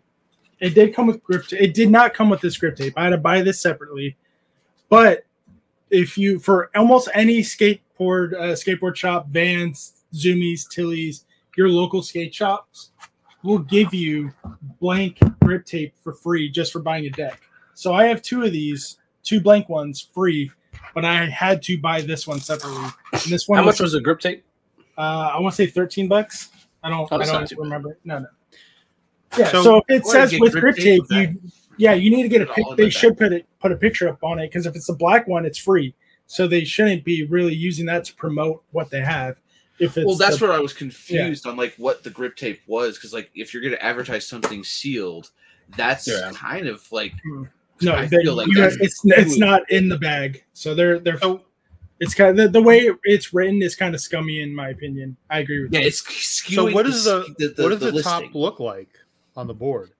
it did come with grip tape. It did not come with this grip tape. I had to buy this separately. But if you for almost any skateboard uh, skateboard shop, Vans, Zoomies, Tillies, your local skate shops will give you blank grip tape for free just for buying a deck. So I have two of these, two blank ones free, but I had to buy this one separately. And this one How was, much was the grip tape? Uh, I want to say thirteen bucks. I don't oh, I don't remember. No, no. Yeah, so, so if it says with grip, grip tape, tape you yeah, you need to get a pic they should put it put a picture up on it, because if it's the black one, it's free. So they shouldn't be really using that to promote what they have. If it's well, that's the, where I was confused yeah. on like what the grip tape was, because like if you're gonna advertise something sealed, that's yeah. kind of like no, I they, feel like have, it's it's not in the bag. So they're they're oh. it's kind of the, the way it's written is kind of scummy in my opinion. I agree with yeah, that. It's skewing. So what does the, the, the what does the, the top look like on the board?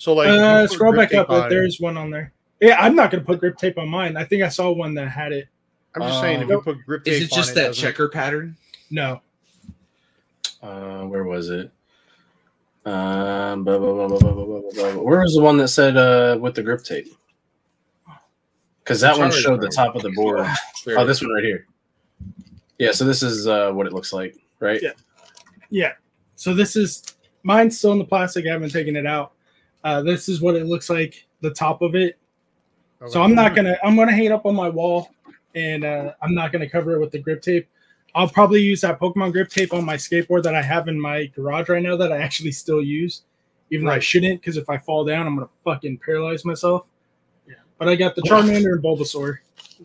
So like uh, scroll back up. On, there's one on there. Yeah, I'm not gonna put grip tape on mine. I think I saw one that had it. I'm just uh, saying if you put grip tape on it. Is it just that checker pattern? No. Uh, where was it? Um, blah, blah, blah, blah, blah, blah, blah, blah. Where was the one that said uh, with the grip tape? Because that one showed the top of the board. Oh, this one right here. Yeah, so this is uh, what it looks like, right? Yeah. Yeah. So this is mine's still in the plastic. I haven't taken it out. Uh, this is what it looks like, the top of it. Okay. So I'm not gonna. I'm gonna hang it up on my wall, and uh, I'm not gonna cover it with the grip tape. I'll probably use that Pokemon grip tape on my skateboard that I have in my garage right now that I actually still use, even right. though I shouldn't, because if I fall down, I'm going to fucking paralyze myself. Yeah. But I got the Charmander and Bulbasaur.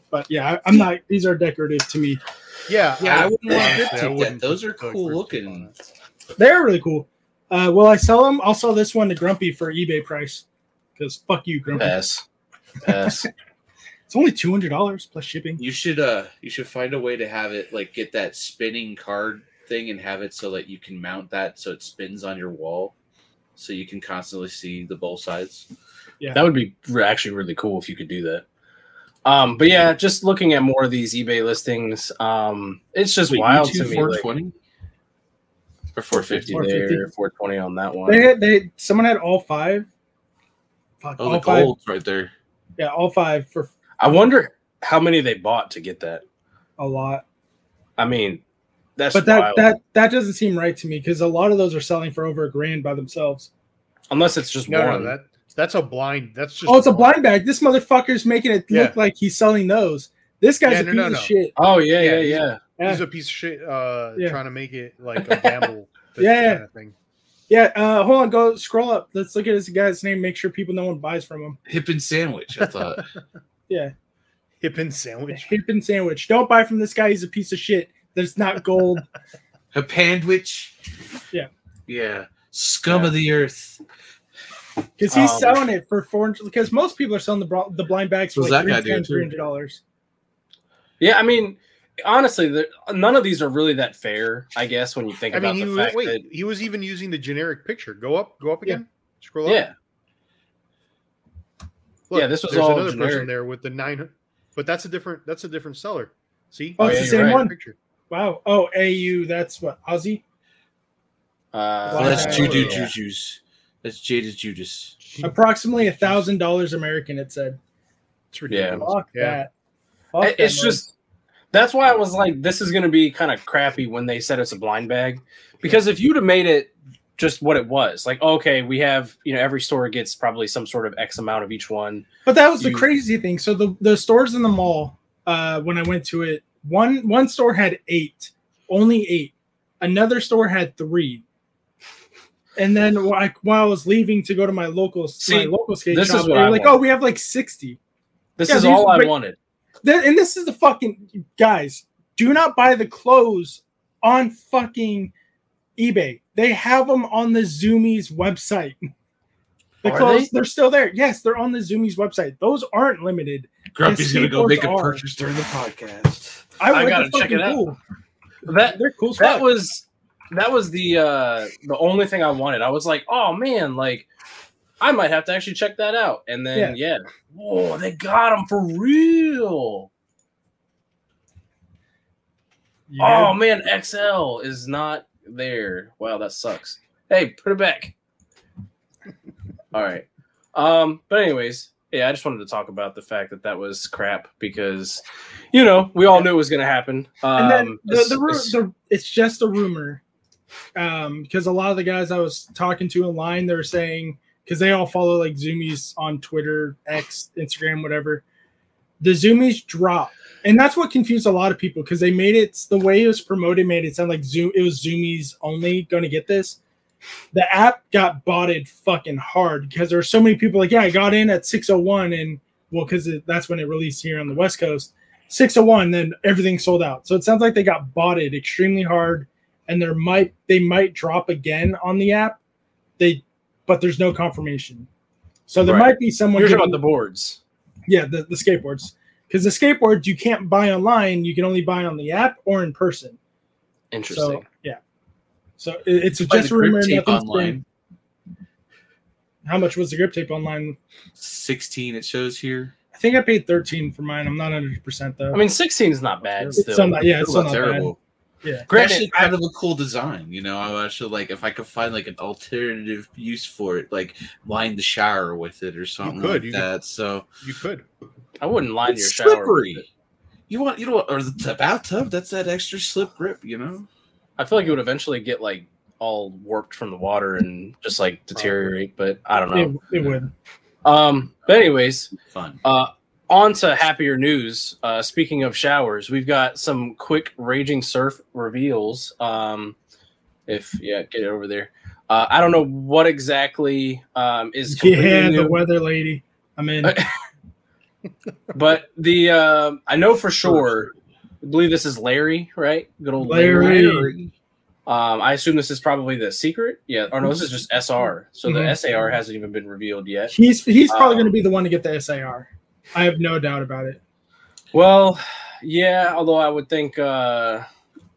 But yeah, I, I'm not – these are decorative to me. Yeah. Yeah, I, I wouldn't want grip tape that. Those are cool looking. They're really cool. Uh, will I sell them? I'll sell this one to Grumpy for eBay price because fuck you, Grumpy. Yes. Yes. It's only two hundred dollars plus shipping. You should uh, you should find a way to have it like get that spinning card thing and have it so that you can mount that so it spins on your wall, so you can constantly see the both sides. Yeah, that would be actually really cool if you could do that. Um, but yeah, just looking at more of these eBay listings, um, it's just Wait, wild to me. four twenty like, or four fifty there, four twenty on that one. They had, they someone had all five. Fuck, oh, all the golds right there. Yeah, all five for. I wonder how many they bought to get that. A lot. I mean, that's but that wild. that that doesn't seem right to me because a lot of those are selling for over a grand by themselves. Unless it's just no, one. No, that that's a blind. That's just. Oh, it's a blind, blind bag. This motherfucker's making it yeah. look like he's selling those. This guy's yeah, a no, piece no, no. of shit. Oh yeah, yeah, yeah. He's, yeah. A, he's a piece of shit. Uh, yeah. Trying to make it like a gamble. yeah. Kind of thing. Yeah, uh, hold on, go scroll up. Let's look at this guy's name. Make sure people no one buys from him. Hip and Sandwich. I thought. Yeah. Hip and Sandwich. Hip and Sandwich. Don't buy from this guy. He's a piece of shit. That's not gold. A Pandwich. Yeah. Yeah. Scum yeah. of the earth. Because he's um, selling it for four hundred dollars. Because most people are selling the, the blind bags for like three hundred dollars. Yeah, I mean, honestly, the, none of these are really that fair, I guess, when you think I about mean, the fact was, wait, that... He was even using the generic picture. Go up. Go up again. Yeah. Scroll up. Yeah. Look, yeah, this was all another generic. Person there with the nine, but that's a different that's a different seller. See, oh, it's oh, yeah, the same right. one. Picture. Wow. Oh, A U. That's what Aussie. Uh, well, that's Juju Juju's. That's Jada's Judas. Approximately a thousand dollars American. It said. It's ridiculous. Yeah. Fuck yeah. that. Fuck it, that it's man. Just that's why I was like, this is going to be kind of crappy when they said it's a blind bag, because if you'd have made it. Just what it was like, okay, we have, you know, every store gets probably some sort of X amount of each one. But that was you, the crazy thing. So the, the stores in the mall, uh, when I went to it, one, one store had eight, only eight. Another store had three. And then like while I was leaving to go to my local, see, my local skate this shop, is what they were I like, wanted. Oh, we have like sixty. This yeah, is all I wanted. Th- and this is the fucking guys. Do not buy the clothes on fucking eBay. They have them on the Zoomies website. The clothes, they? They're still there. Yes, they're on the Zoomies website. Those aren't limited. Grumpy's going to go make a purchase during the podcast. I, I got to check it out. Cool. That, They're cool that was that was the uh, the only thing I wanted. I was like, oh, man, like, I might have to actually check that out. And then, yeah. yeah. Whoa, they got him for real. Yeah. Oh, man, X L is not there. Wow, that sucks. Hey, put it back. All right. Um, but anyways, yeah, I just wanted to talk about the fact that that was crap because, you know, we all knew it was going to happen. Um, and then the, it's, the, ru- it's, the, it's just a rumor um, because a lot of the guys I was talking to online, they were saying – because they all follow, like, Zoomies on Twitter, X, Instagram, whatever. The Zoomies drop. And that's what confused a lot of people because they made it – the way it was promoted made it sound like Zoom, it was Zoomies only going to get this. The app got botted fucking hard because there were so many people like, yeah, I got in at six oh one and well, because that's when it released here on the West Coast, six oh one, then everything sold out. So it sounds like they got botted extremely hard, and there might they might drop again on the app. They, but there's no confirmation. So there right. might be someone. You're talking about the boards. Yeah, the, the skateboards, because the skateboards you can't buy online. You can only buy on the app or in person. Interesting. So, yeah. So it's a just a rumor. Online. How much was the grip tape online? sixteen it shows here. I think I paid thirteen for mine. I'm not one hundred percent though. I mean, sixteen is not bad. It's still. Still not, yeah, it's still not terrible. Bad. Yeah. Granted, actually, kind of a cool design. You know, I actually like if I could find like an alternative use for it, like line the shower with it or something you could, like you that. Could. So you could. I wouldn't line it's your shower. Slippery. With it. You want you know, or the bathtub? That's that extra slip grip. You know. I feel like it would eventually get like all warped from the water and just like deteriorate, but I don't know. It, it would. Um, but anyways, fun. Uh, on to happier news. Uh, speaking of showers, we've got some quick Raging Surf reveals. Um, if yeah, get it over there. Uh, I don't know what exactly um, is. Yeah, the new. Weather lady. I'm in. But the uh, I know for sure. I believe this is Larry, right? Good old Larry. Larry. Um, I assume this is probably the secret. Yeah, or no, this is just S R. So mm-hmm. the S A R hasn't even been revealed yet. He's he's probably um, going to be the one to get the S A R. I have no doubt about it. Well, yeah. Although I would think uh,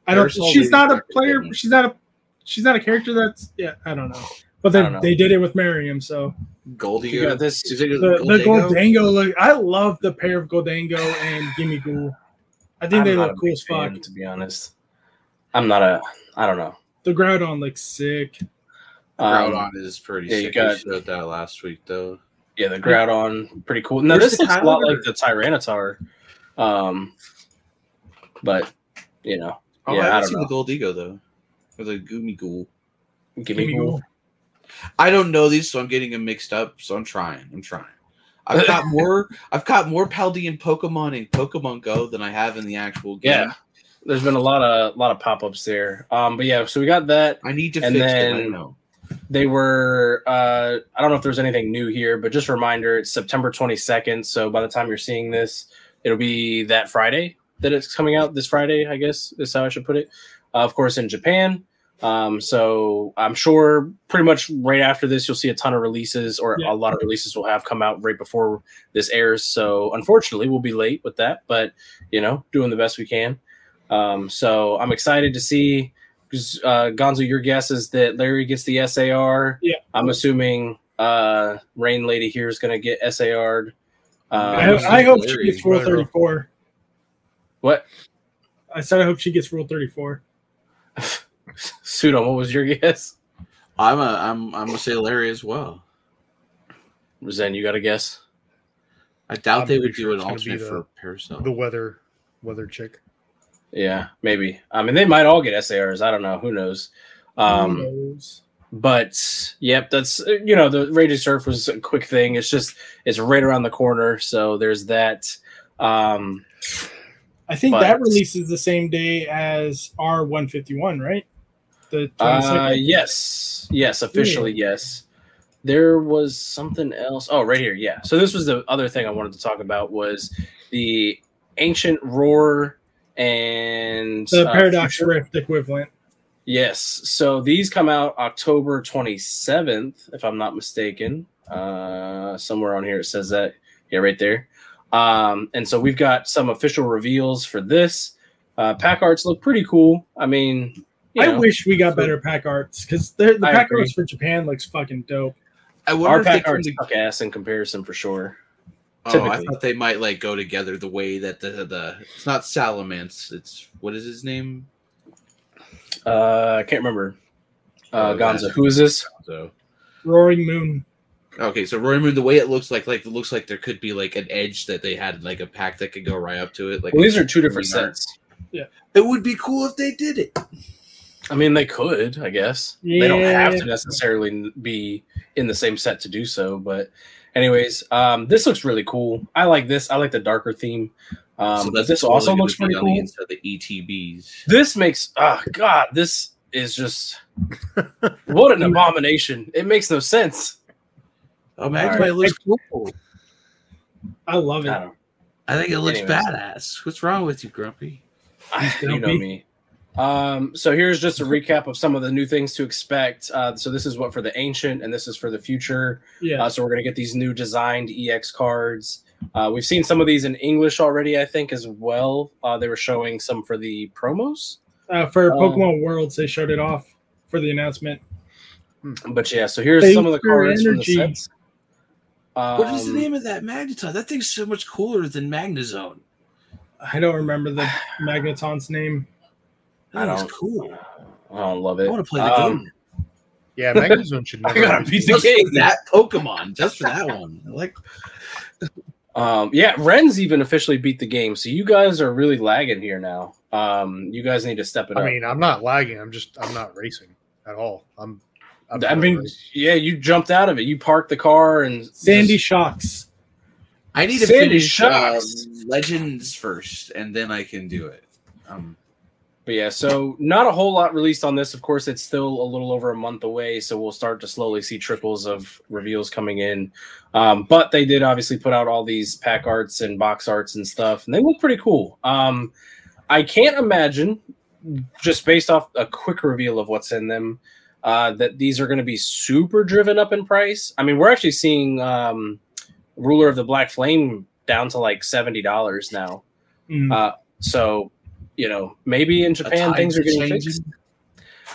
I don't. She's not a player. Didn't. She's not a. She's not a character. That's yeah. I don't know. But they know. They did it with Merriam, so Goldie. You got this. The, the Gholdengo look. I love the pair of Gholdengo and Gimmighoul. I think I'm they look cool as fuck. To be honest, I'm not a. I don't know. The Groudon looks sick. The Groudon um, is pretty yeah, sick. You got, showed that last week, though. Yeah, the Groudon, pretty cool. Now Where's this looks a lot like the Tyranitar, um, but you know, oh, yeah, I haven't I don't seen know. The Gholdengo though, or the Gimmighoul. Gimmighoul. I don't know these, so I'm getting them mixed up. So I'm trying. I'm trying. I've got more. I've got more Paldean Pokemon in Pokemon Go than I have in the actual game. Yeah, there's been a lot of lot of pop ups there. Um, but yeah, so we got that. I need to and fix them. I don't know. They were. Uh, I don't know if there's anything new here, but just a reminder: it's September twenty-second. So by the time you're seeing this, it'll be that Friday that it's coming out. This Friday, I guess is how I should put it. Uh, of course, in Japan. Um, so I'm sure pretty much right after this, you'll see a ton of releases or yeah. a lot of releases will have come out right before this airs. So unfortunately we'll be late with that, but you know, doing the best we can. Um, so I'm excited to see, uh, Gonzo, your guess is that Larry gets the S A R. Yeah. I'm assuming, uh, Rain Lady here is going to get S A R'd. Um, I, I hope Larry. She gets Rule thirty-four. What? I said, I hope she gets Rule thirty-four. Sudon, what was your guess? I'm a, I'm I'm gonna say Larry as well. Zen, you got a guess? I doubt I'm they would sure do an alternate the, for Parasol. The weather, weather chick. Yeah, maybe. I mean, they might all get S A Rs. I don't know. Who knows? Um, Who knows? But yep, that's you know the Raging Surf was a quick thing. It's just it's right around the corner, so there's that. Um, I think but, that releases the same day as R one fifty-one, right? The uh, yes, yes, officially, yeah. yes. There was something else. Oh, right here, yeah. So this was the other thing I wanted to talk about was the Ancient Roar and the Paradox uh, Rift equivalent. Yes. So these come out October twenty-seventh, if I'm not mistaken. Uh, somewhere on here it says that. Yeah, right there. Um, and so we've got some official reveals for this. Uh, pack arts look pretty cool. I mean, I know, wish we got so, better pack arts because the pack agree. arts for Japan looks fucking dope. I wonder Our if pack they arts suck to... ass in comparison for sure. Oh, typically. I thought they might like go together the way that the the it's not Salamence. It's what is his name? Uh, I can't remember. Uh, oh, Gonzo. Who is this? Gonzo. Roaring Moon. Okay, so Roaring Moon, the way it looks like, like it looks like there could be like an edge that they had, like a pack that could go right up to it. Like well, these are two different sets. Yeah, it would be cool if they did it. I mean, they could, I guess. Yeah. They don't have to necessarily be in the same set to do so. But, anyways, um, this looks really cool. I like this. I like the darker theme. Um, so but this also looks pretty cool. The inside, the E T Bs. This makes ah oh, God. This is just what an abomination. It makes no sense. Oh man, right. It looks cool. I love it. I, I think it looks Anyways. badass. What's wrong with you, Grumpy? I, you know me. Um, so here's just a recap of some of the new things to expect. Uh, so this is what for the ancient, and this is for the future. Yeah. Uh, so we're gonna get these new designed E X cards. Uh, we've seen some of these in English already, I think, as well. Uh, they were showing some for the promos. Uh, for um, Pokemon Worlds, they showed it off for the announcement. But yeah, so here's Thanks some of the cards from the sets. Um, what is the name of that Magneton? That thing's so much cooler than Magnezone. I don't remember the Magneton's name. That I don't. Cool. I don't love it. I want to play the um, game. Yeah, Magnezone should. Never I got a piece of cake. That Pokemon just for that one. I like. Um, yeah, Ren's even officially beat the game, so you guys are really lagging here now. Um, you guys need to step it I up. I mean, I'm not lagging. I'm just I'm not racing at all. I'm. I'm I mean, right. yeah, you jumped out of it. You parked the car and Sandy just... shocks. I need to Sandy finish shocks. Um, Legends first, and then I can do it. Um, but yeah, so not a whole lot released on this. Of course, it's still a little over a month away, so we'll start to slowly see trickles of reveals coming in. Um, but they did obviously put out all these pack arts and box arts and stuff, and they look pretty cool. Um, I can't imagine, just based off a quick reveal of what's in them, Uh, that these are going to be super driven up in price. I mean, we're actually seeing um, Ruler of the Black Flame down to like seventy dollars now. Mm. Uh, so, you know, maybe in Japan things are getting fixed.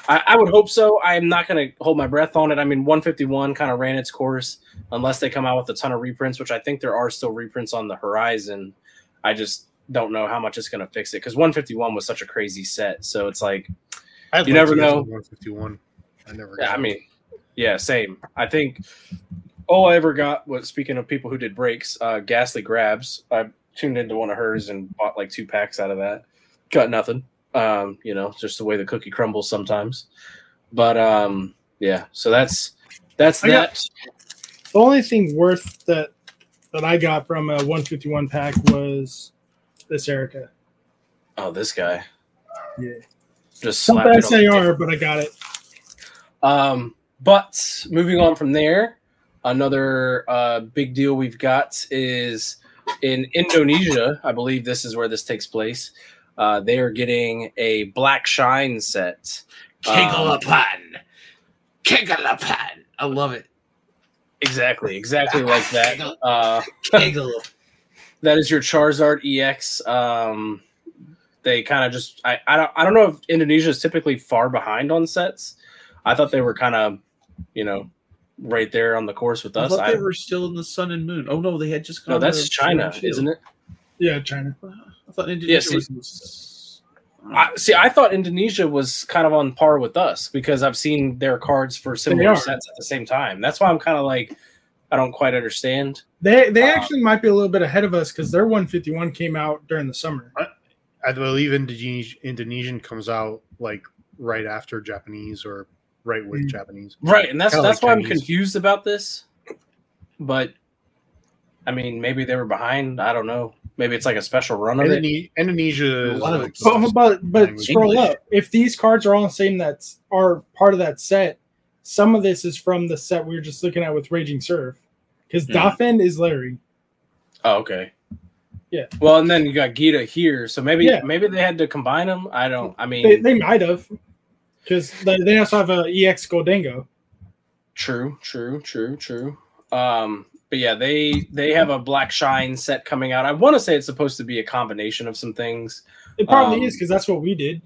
I, I would hope so. I'm not going to hold my breath on it. I mean, one fifty-one kind of ran its course unless they come out with a ton of reprints, which I think there are still reprints on the horizon. I just don't know how much it's going to fix it because one fifty-one was such a crazy set. So it's like, I'd you never know. one fifty-one. I never got yeah, I mean, yeah, same. I think all I ever got was, speaking of people who did breaks, uh, Ghastly Grabs. I tuned into one of hers and bought like two packs out of that. Got nothing. Um, you know, just the way the cookie crumbles sometimes. But um, yeah, so that's that's I that. Got, the only thing worth that that I got from a one fifty-one pack was this Erica. Oh, this guy. Yeah. Just slapped it on the S A R, but I got it. Um, but moving on from there, another uh, big deal we've got is in Indonesia. I believe this is where this takes place. Uh, they are getting a Black Shine set. Kegalapan, um, Kegalapan. I love it. Exactly, exactly like that. Uh, that is your Charizard E X. Um, they kind of just. I, I don't. I don't know if Indonesia is typically far behind on sets. I thought they were kind of, you know, right there on the course with us. I thought I, they were still in the sun and moon. Oh, no, they had just gone. No, that's China, isn't it? Yeah, China. I thought Indonesia yeah, see, was. I, see, I thought Indonesia was kind of on par with us because I've seen their cards for similar sets at the same time. That's why I'm kind of like, I don't quite understand. They they uh, actually might be a little bit ahead of us because their one fifty-one came out during the summer. I, I believe Indonesian comes out like right after Japanese or. Right with Japanese, right, and that's Kinda that's like why Chinese. I'm confused about this. But I mean, maybe they were behind. I don't know. Maybe it's like a special run of Indone- it. Indonesia, like but, but, but scroll English. up. If these cards are all the same, that's are part of that set. Some of this is from the set we were just looking at with Raging Surf, because yeah. Daffin is Larry. Oh, okay. Yeah. Well, and then you got Gita here, so maybe yeah. maybe they had to combine them. I don't. I mean, they, they might have. Because they also have a E X Gholdengo. True, true, true, true. Um, But yeah, they they have a Black Shine set coming out. I want to say it's supposed to be a combination of some things. It probably um, is, because that's what we did.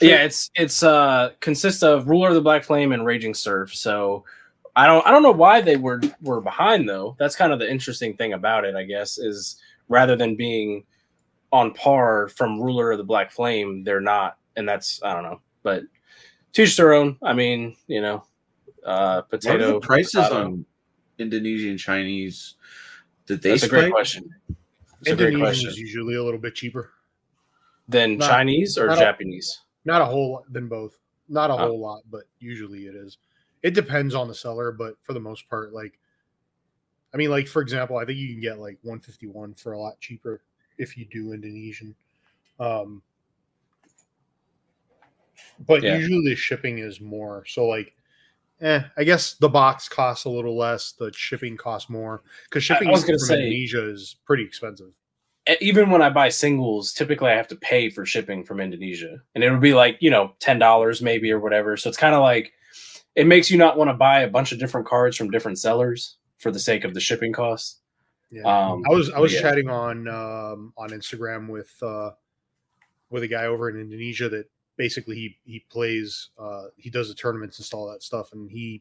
Yeah, it's it's uh consists of Ruler of the Black Flame and Raging Surf. So I don't I don't know why they were were behind though. That's kind of the interesting thing about it, I guess, is rather than being on par from Ruler of the Black Flame, they're not, and that's I don't know. But teach their own. I mean, you know, uh, potato. What are the prices potato. on Indonesian Chinese? Did they? That's spike? a great question. That's Indonesian a great question. Is usually a little bit cheaper than not, Chinese or not Japanese. A, Not a whole lot, than both. Not a whole oh. lot, but usually it is. It depends on the seller, but for the most part, like, I mean, like, for example, I think you can get, like, one fifty-one for a lot cheaper if you do Indonesian. Um, but yeah. usually the shipping is more. So, like, eh, I guess the box costs a little less. The shipping costs more. Because shipping I, I was gonna from say, Indonesia is pretty expensive. Even when I buy singles, typically I have to pay for shipping from Indonesia. And it would be like, you know, ten dollars maybe or whatever. So it's kind of like, it makes you not want to buy a bunch of different cards from different sellers for the sake of the shipping costs. Yeah. Um, I was I was yeah. chatting on um, on Instagram with uh, with a guy over in Indonesia that basically he, he plays, uh, he does the tournaments and all that stuff. And he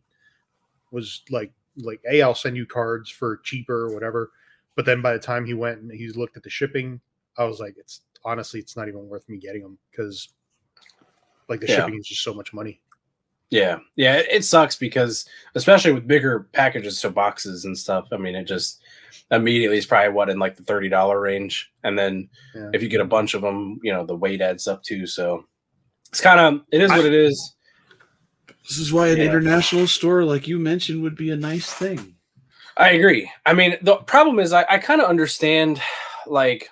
was like, like, hey, I'll send you cards for cheaper or whatever. But then by the time he went and he's looked at the shipping, I was like, it's honestly, it's not even worth me getting them because like the yeah. shipping is just so much money. Yeah. Yeah. It, it sucks because especially with bigger packages, so boxes and stuff, I mean, it just immediately is probably what in like the thirty dollars range. And then yeah. if you get a bunch of them, you know, the weight adds up too. So it's kind of, it is what I, it is. This is why an yeah. international store, like you mentioned, would be a nice thing. I agree. I mean, the problem is I, I kind of understand like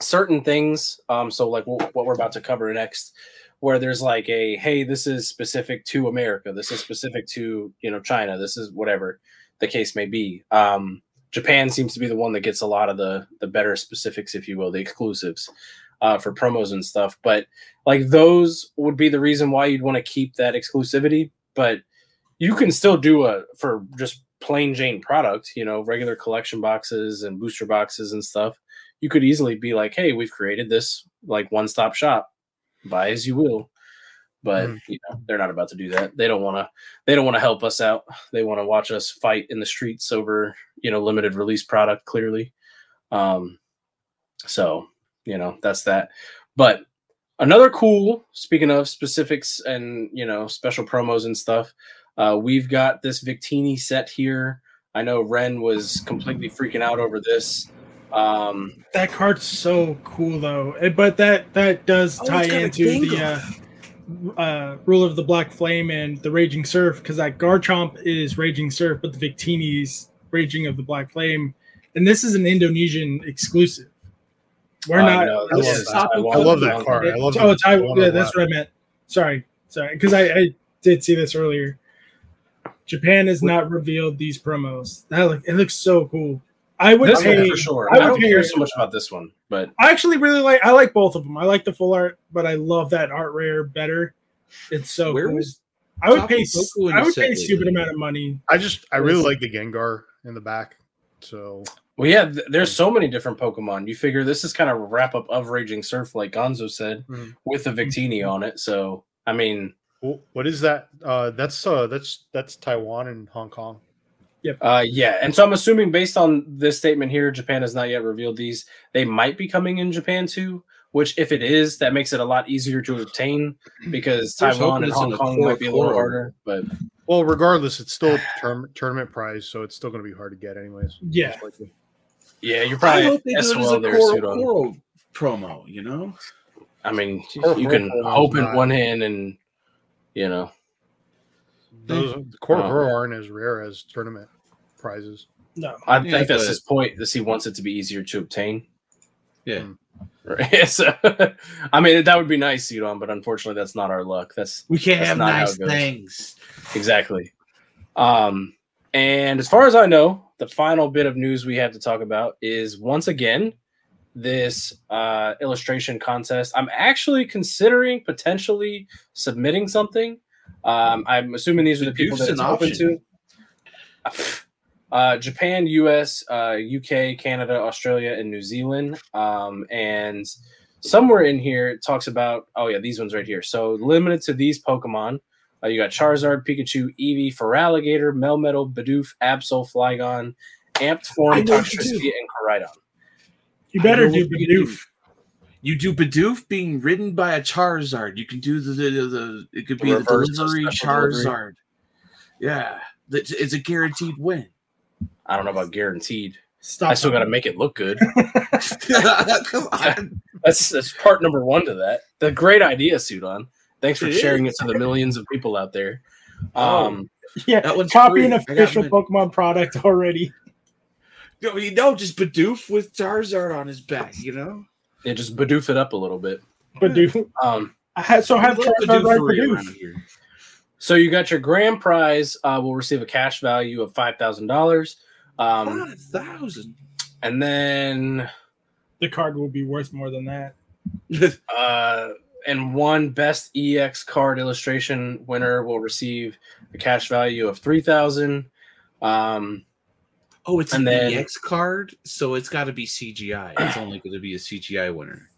certain things. Um, so like w- what we're about to cover next, where there's like a, hey, this is specific to America. This is specific to, you know, China. This is whatever the case may be. Um, Japan seems to be the one that gets a lot of the, the better specifics, if you will, the exclusives uh, for promos and stuff. But like those would be the reason why you'd want to keep that exclusivity. But you can still do a for just plain Jane product, you know, regular collection boxes and booster boxes and stuff. You could easily be like, hey, we've created this like one-stop shop, buy as you will. But mm. you know, they're not about to do that. They don't want to, they don't want to help us out. They want to watch us fight in the streets over, you know, limited release product clearly. Um, so, you know, that's that. But another cool, speaking of specifics and, you know, special promos and stuff, Uh, we've got this Victini set here. I know Ren was completely freaking out over this. Um, that card's so cool, though. It, but that that does oh, tie into the uh, uh, Ruler of the Black Flame and the Raging Surf, because that Garchomp is Raging Surf, but the Victini's Raging of the Black Flame. And this is an Indonesian exclusive. We're uh, not. No, I, love is I, love I love that card. I love. Oh, I, I love yeah, that. That's what I meant. Sorry, sorry, because I, I did see this earlier. Japan has not revealed these promos. That look, it looks so cool. I would this pay for sure. I, I don't care so much about this one, but I actually really like. I like both of them. I like the full art, but I love that art rare better. It's so. Where cool. was I would pay? I would pay a stupid amount of money. I just I really like the Gengar in the back. So well, yeah. Th- there's so many different Pokemon. You figure this is kind of a wrap up of Raging Surf, like Gonzo said, mm-hmm. with the Victini mm-hmm. on it. So I mean. What is that? Uh, that's uh, that's that's Taiwan and Hong Kong. Yep. Uh, yeah, and so I'm assuming based on this statement here, Japan has not yet revealed these. They might be coming in Japan too. Which, if it is, that makes it a lot easier to obtain because Taiwan and Hong Kong might be a little harder. But well, regardless, it's still a term- tournament prize, so it's still going to be hard to get, anyways. Yeah. Yeah, you're probably. I hope they do it as a Koro promo. You know. I mean, you can open one hand and. You know, those the core um, aren't as rare as tournament prizes. No, I think yeah, that's his point. That he wants it to be easier to obtain. Yeah, right. So, I mean, that would be nice, Sudon, but unfortunately, that's not our luck. That's we can't that's have nice things. Exactly. Um, and as far as I know, the final bit of news we have to talk about is once again this uh illustration contest. I'm actually considering potentially submitting something. um I'm assuming these are the people that it's open to. Uh, Japan, U S, uh, U K, Canada, Australia, and New Zealand. Um, and somewhere in here, it talks about, oh, yeah, these ones right here. So limited to these Pokemon. Uh, you got Charizard, Pikachu, Eevee, Feraligatr, Melmetal, Bidoof, Absol, Flygon, Amped Form, Toxtricity, and Koridon. You better do Bidoof. Bidoof. You do Bidoof being ridden by a Charizard. You can do the, the, the, the it could the be the delivery Charizard. Delivery. Yeah. It's, it's a guaranteed win. I don't know about guaranteed. Stop. I still got to make it look good. Come on. That's that's part number one to that. The great idea, Sudon. Thanks for it sharing is. it to the millions of people out there. Um, yeah, that one's copy an official Pokemon product already. No, you know, just Bidoof with Charizard on his back, you know? Yeah, just Bidoof it up a little bit. Bidoof. Um, I had, so I have Charizard right Bidoof. Here. So you got your grand prize. Uh, will receive a cash value of five thousand dollars. Um, Five thousand, and then the card will be worth more than that. uh, and one best E X card illustration winner will receive a cash value of three thousand. Um, oh, it's an then, E X card, so it's got to be C G I. It's only going to be a C G I winner.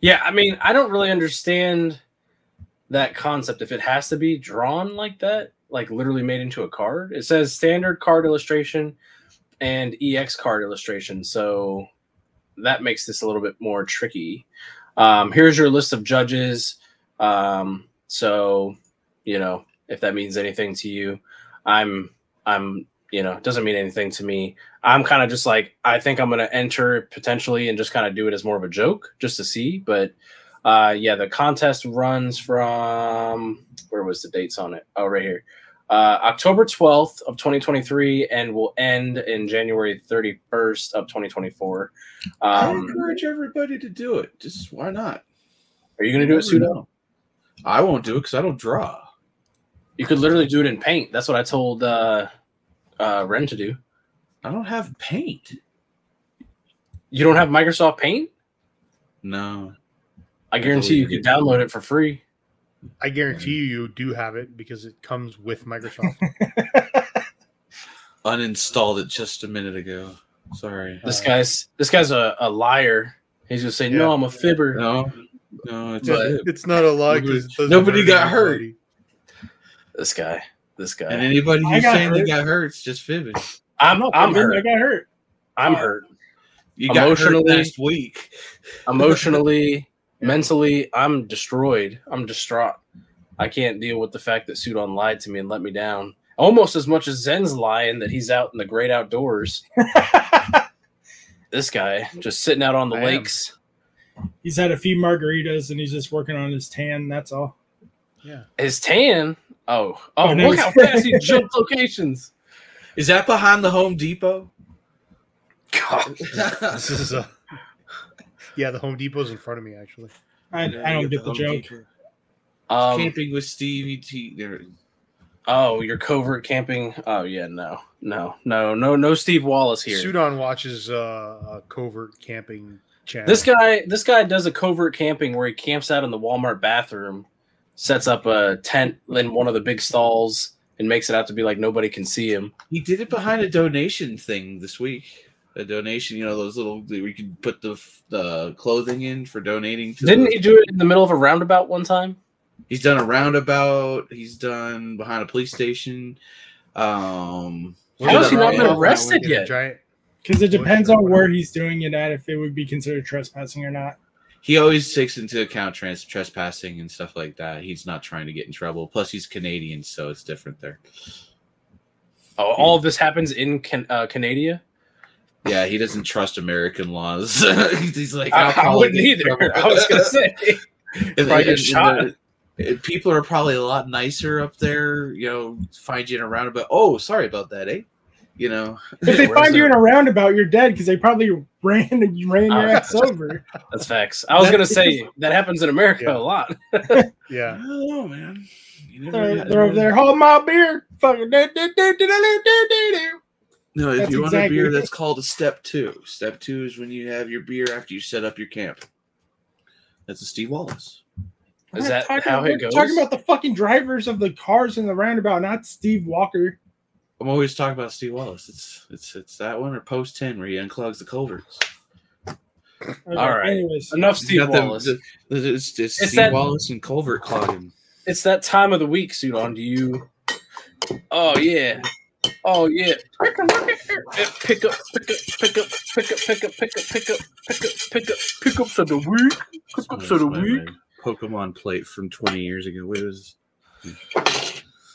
Yeah, I mean, I don't really understand that concept. If it has to be drawn like that. Like literally made into a card. It says standard card illustration and E X card illustration. So that makes this a little bit more tricky. Um, here's your list of judges. Um, so, you know, if that means anything to you, I'm, I'm, you know, it doesn't mean anything to me. I'm kind of just like, I think I'm going to enter potentially and just kind of do it as more of a joke just to see. But uh, yeah, the contest runs from, where was the dates on it? Oh, right here. Uh, October twelfth of twenty twenty-three and will end in January thirty-first of twenty twenty-four. Um, I encourage everybody to do it. Just why not? Are you going to do it, Sudon? I won't do it because I don't draw. You could literally do it in paint. That's what I told uh, uh, Ren to do. I don't have paint. You don't have Microsoft Paint? No. I guarantee you can download it for free. I guarantee you, you do have it because it comes with Microsoft. Uninstalled it just a minute ago. Sorry. This uh, guy's this guy's a, a liar. He's gonna say, yeah. "No, I'm a fibber." No, no, it's, a it's not a lie. Nobody, nobody got hurt. Party. This guy, this guy, and anybody who's saying hurt. they got hurt is just fibbing. I'm, I'm, I'm hurt. hurt. I got hurt. I'm hurt. You got emotionally hurt last week. Emotionally. Mentally, I'm destroyed. I'm distraught. I can't deal with the fact that Sudon lied to me and let me down. Almost as much as Zen's lying that he's out in the great outdoors. This guy just sitting out on the I lakes. Am. He's had a few margaritas and he's just working on his tan. That's all. Yeah. His tan? Oh. Oh, oh look how fast he jumped locations. Is that behind the Home Depot? God. This is a... Yeah, the Home Depot's in front of me, actually. I, yeah, I don't get the, the joke. Um, camping with Stevie T. There. Oh, you're covert camping? Oh, yeah, no. No, no, no, no Steve Wallace here. Sudon watches uh, a covert camping channel. This guy, this guy does a covert camping where he camps out in the Walmart bathroom, sets up a tent in one of the big stalls, and makes it out to be like nobody can see him. He did it behind a donation thing this week. A donation, you know, those little we can put the the clothing in for donating. To Didn't the, he do it in the middle of a roundabout one time? He's done a roundabout. He's done behind a police station. Um, How has he not been arrested yet? Because it depends on where he's doing it at. If it would be considered trespassing or not. He always takes into account trans- trespassing and stuff like that. He's not trying to get in trouble. Plus, he's Canadian, so it's different there. Oh, yeah. All of this happens in Can- uh, Canada. Yeah, he doesn't trust American laws. He's like, I, I wouldn't either. I was gonna say, and, and, and shot. The, people are probably a lot nicer up there. You know, find you in a roundabout. Oh, sorry about that, eh? You know, if they find you in a roundabout, you're dead because they probably ran and you ran your ass over. That's facts. I was that gonna is, say that happens in America yeah. a lot. Yeah. I don't know, man. They're, they're over there. Hold my beer. Fucking do do do do do do do. No, if that's you want exactly a beer, that's called a step two. Step two is when you have your beer after you set up your camp. That's a Steve Wallace. Is that talking, how it goes? Talking about the fucking drivers of the cars in the roundabout, not Steve Walker. I'm always talking about Steve Wallace. It's it's it's that one or post ten where he unclogs the culverts. Okay, all right, anyways, enough Steve Wallace. The, the, it's it's, it's Steve that, Wallace and culvert clogging. It's that time of the week, Sudon. Do you? Oh yeah, oh yeah. Pick up, pick up, pick up, pick up, pick up, pick up, pick up, pick up, pick up, pick up, pick ups of the week. Pick ups of the week. Pokemon plate from twenty years ago. It was.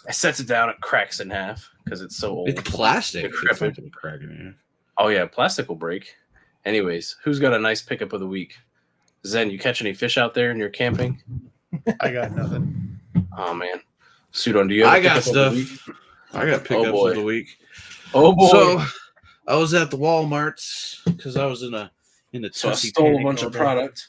It sets it down. It cracks in half because it's so old. It's plastic. It's it's like it crack in half. Oh yeah, plastic will break. Anyways, who's got a nice pickup of the week? Zen, you catch any fish out there in your camping? I got nothing. Oh man, Sudon, do you? Have I got stuff. I got pickups oh, of the week. Oh boy! So I was at the Walmart's because I was in a in a. So I stole a bunch of product.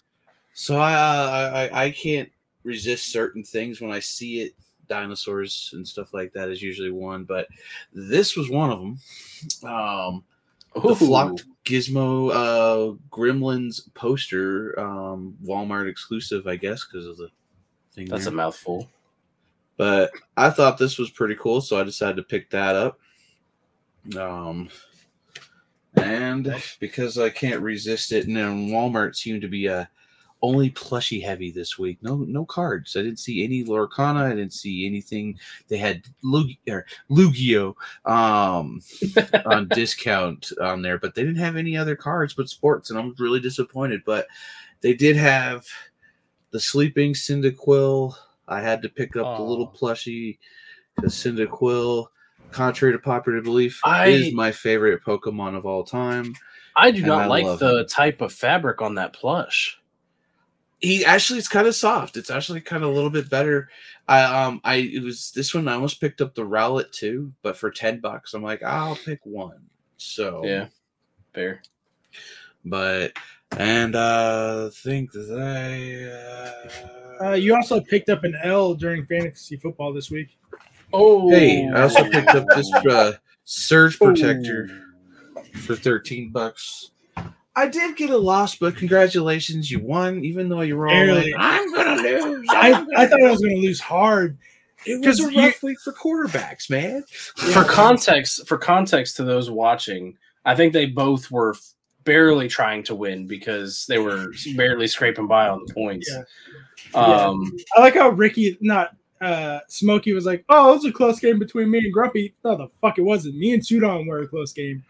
So I, uh, I I can't resist certain things when I see it. Dinosaurs and stuff like that is usually one, but this was one of them. Um, the Flocked Gizmo uh, Gremlins poster, um, Walmart exclusive, I guess, because of the thing. That's there. A mouthful. But I thought this was pretty cool, so I decided to pick that up. Um, and because I can't resist it, and then Walmart seemed to be a only plushie heavy this week. No, no cards. I didn't see any Lorcana. I didn't see anything. They had Lug- or Lugia um, on discount on there, but they didn't have any other cards but sports, and I'm really disappointed. But they did have the sleeping Cyndaquil. I had to pick up Aww. the little plushie because Cyndaquil, contrary to popular belief, I... is my favorite Pokemon of all time. I do not I like the it. type of fabric on that plush. He actually, it's kind of soft. It's actually kind of a little bit better. I um, I it was this one. I almost picked up the Rowlet too, but for ten bucks, I'm like, I'll pick one. So yeah, fair. But and uh, I think that I, uh... Uh, you also picked up an L during fantasy football this week. Oh, hey, I also picked up this uh, surge protector oh. for thirteen bucks. I did get a loss, but congratulations, you won, even though you were all Barely. like, I'm going to lose. I, gonna I thought lose. I was going to lose hard. It was a rough you, week for quarterbacks, man. Yeah. For context, for context to those watching, I think they both were barely trying to win because they were barely scraping by on the points. Yeah. Um, yeah. I like how Ricky, not uh, Smokey, was like, oh, it was a close game between me and Grumpy. No, the fuck it wasn't. Me and Sudon were a close game.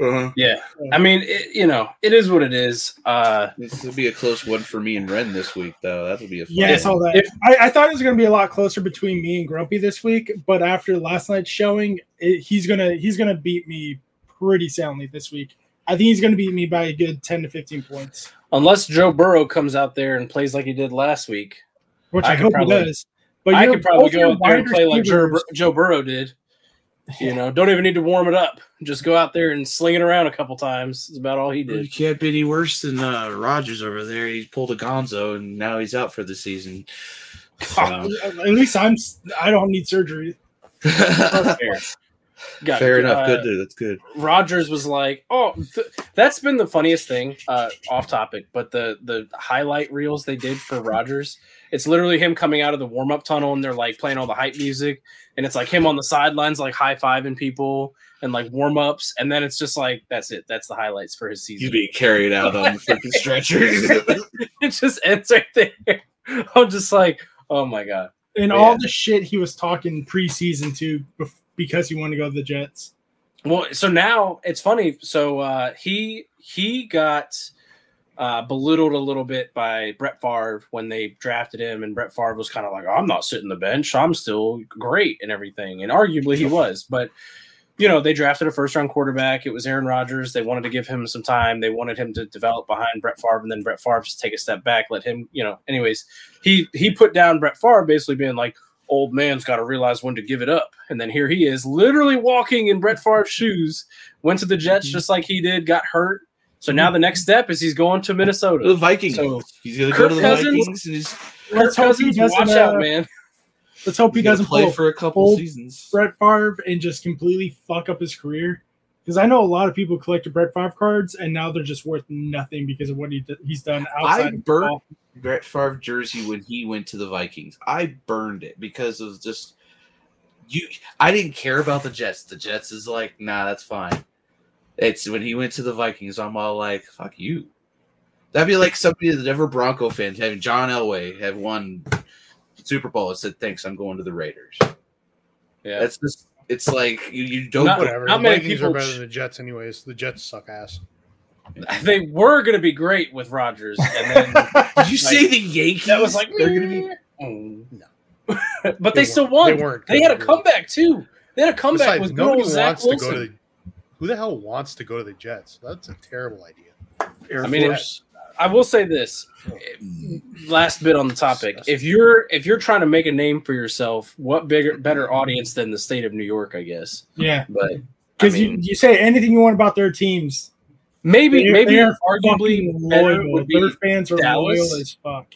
Uh-huh. Yeah, I mean, it, you know, it is what it is. Uh, this will be a close one for me and Ren this week, though. That'll be a fun yes, one. all that. If, I, I thought it was going to be a lot closer between me and Grumpy this week, but after last night's showing, it, he's gonna he's gonna beat me pretty soundly this week. I think he's gonna beat me by a good ten to fifteen points, unless Joe Burrow comes out there and plays like he did last week, which I, I hope probably, he does. But I could probably go out there and play like Joe, Joe Burrow did. You know, don't even need to warm it up. Just go out there and sling it around a couple times. It's about all he did. He can't be any worse than uh, Rodgers over there. He pulled a Gonzo, and now he's out for the season. So. At least I'm. I don't need surgery. Fair, Got, Fair enough. Uh, good dude. That's good. Rodgers was like, "Oh, th- that's been the funniest thing." Uh, off topic, but the the highlight reels they did for Rodgers. It's literally him coming out of the warm-up tunnel, and they're, like, playing all the hype music. And it's, like, him on the sidelines, like, high-fiving people and, like, warm-ups. And then it's just, like, that's it. That's the highlights for his season. You being carried out on the freaking stretcher. It just ends right there. I'm just like, oh, my God. And Man. all the shit he was talking preseason to because he wanted to go to the Jets. Well, so now it's funny. So uh, he he got – Uh, belittled a little bit by Brett Favre when they drafted him, and Brett Favre was kind of like, oh, I'm not sitting the bench. I'm still great and everything, and arguably he was. But, you know, they drafted a first-round quarterback. It was Aaron Rodgers. They wanted to give him some time. They wanted him to develop behind Brett Favre, and then Brett Favre just take a step back, let him, you know. Anyways, he, he put down Brett Favre basically being like, old man's got to realize when to give it up. And then here he is literally walking in Brett Favre's shoes, went to the Jets just like he did, got hurt. So now the next step is he's going to Minnesota. The Vikings. So he's going to go to the Cousins, Vikings. And he's, let's Kirk hope Cousins, he watch uh, out, man. Let's hope he doesn't play for a couple seasons. Brett Favre and just completely fuck up his career. Because I know a lot of people collected Brett Favre cards, and now they're just worth nothing because of what he he's done outside. I burned Brett Favre jersey when he went to the Vikings. I burned it because of just you, I didn't care about the Jets. The Jets is like, nah, that's fine. It's when he went to the Vikings, I'm all like, fuck you. That'd be like somebody that's never Bronco fan having John Elway have won Super Bowl and said, thanks, I'm going to the Raiders. Yeah. That's just, it's like you, you don't not, whatever. Not the many Vikings people are better than the Jets, anyways. The Jets suck ass. They were gonna be great with Rodgers, and then did you like, say the Yankees? That was like they're gonna be oh, no, but they, they still won. They weren't. They had a comeback too. They had a comeback Besides, with nobody wants Zach to Wilson. Go to the, who the hell wants to go to the Jets? That's a terrible idea. Air I mean, Force. I, I will say this last bit on the topic: if you're if you're trying to make a name for yourself, what bigger, better audience than the state of New York? I guess. Yeah, but because I mean, you, you say anything you want about their teams. Maybe, they're, maybe they're arguably better loyal. Would be their fans are Dallas. Loyal as fuck.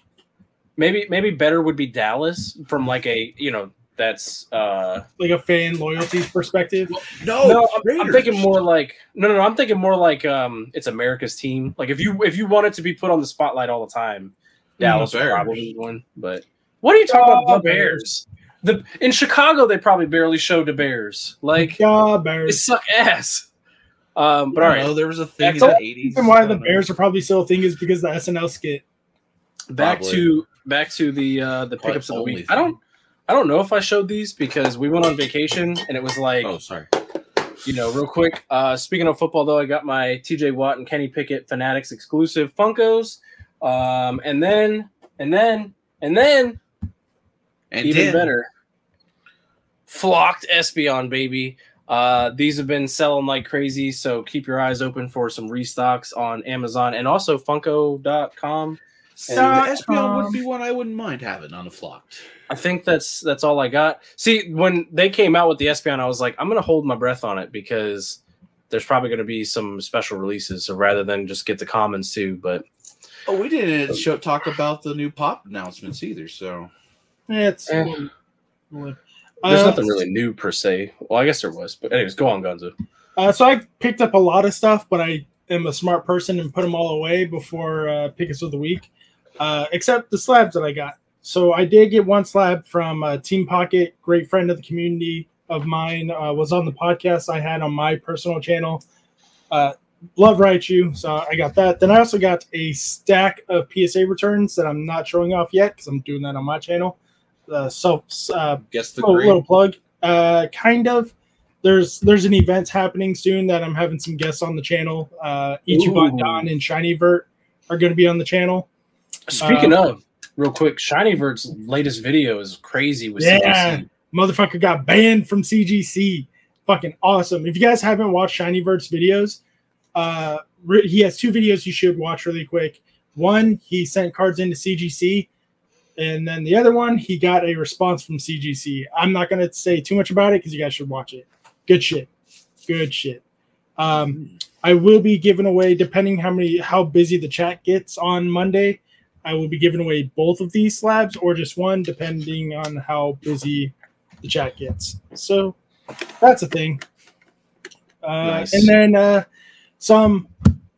Maybe, maybe better would be Dallas from like a you know that's uh, like a fan loyalty perspective. No, no, I'm, I'm thinking more like no, no, no, I'm thinking more like um, it's America's team. Like if you if you wanted to be put on the spotlight all the time, Dallas would probably win. But what are you talking oh, about? The Bears. Bears. The in Chicago they probably barely showed the Bears. Like yeah, Bears. They suck ass. Um, but all right, know, there was a thing in the eighties. The reason why the Bears know. Are probably still a thing is because the S N L skit. Back probably. to back to the uh, the pickups of the week. Thing. I don't I don't know if I showed these because we went on vacation and it was like oh sorry, you know, real quick. Uh, speaking of football though, I got my T J Watt and Kenny Pickett Fanatics exclusive Funkos, um, and then and then and then and even then. better, flocked Espeon baby. Uh, these have been selling like crazy, so keep your eyes open for some restocks on Amazon and also Funko dot com. So Espeon wouldn't be one I wouldn't mind having on a flocked. I think that's that's all I got. See, when they came out with the Espeon, I was like, I'm gonna hold my breath on it because there's probably gonna be some special releases, so rather than just get the commons too. But oh, we didn't show, talk about the new pop announcements either. So yeah, it's. Eh. Cool. Cool. There's uh, nothing really new per se. Well, I guess there was, but anyways, go on, Gonzo. Uh, so I picked up a lot of stuff, but I am a smart person and put them all away before uh, pickups of the week, uh, except the slabs that I got. So I did get one slab from uh, Team Pocket, great friend of the community of mine, uh, was on the podcast I had on my personal channel. Uh, love Raichu, so I got that. Then I also got a stack of P S A returns that I'm not showing off yet because I'm doing that on my channel. Uh, so, uh, guess the oh, little plug, uh, kind of. There's there's an event happening soon that I'm having some guests on the channel. Uh, Ichiban Don and Shinyvert are going to be on the channel. Speaking uh, of, real quick, Shinyvert's latest video is crazy with yeah, C G C. Motherfucker got banned from C G C. Fucking awesome. If you guys haven't watched Shinyvert's videos, uh, re- he has two videos you should watch really quick. One, he sent cards into C G C. And then the other one, he got a response from C G C. I'm not going to say too much about it because you guys should watch it. Good shit. Good shit. Um, I will be giving away, depending how many, how busy the chat gets on Monday, I will be giving away both of these slabs or just one, depending on how busy the chat gets. So that's a thing. Uh, nice. And then uh, some,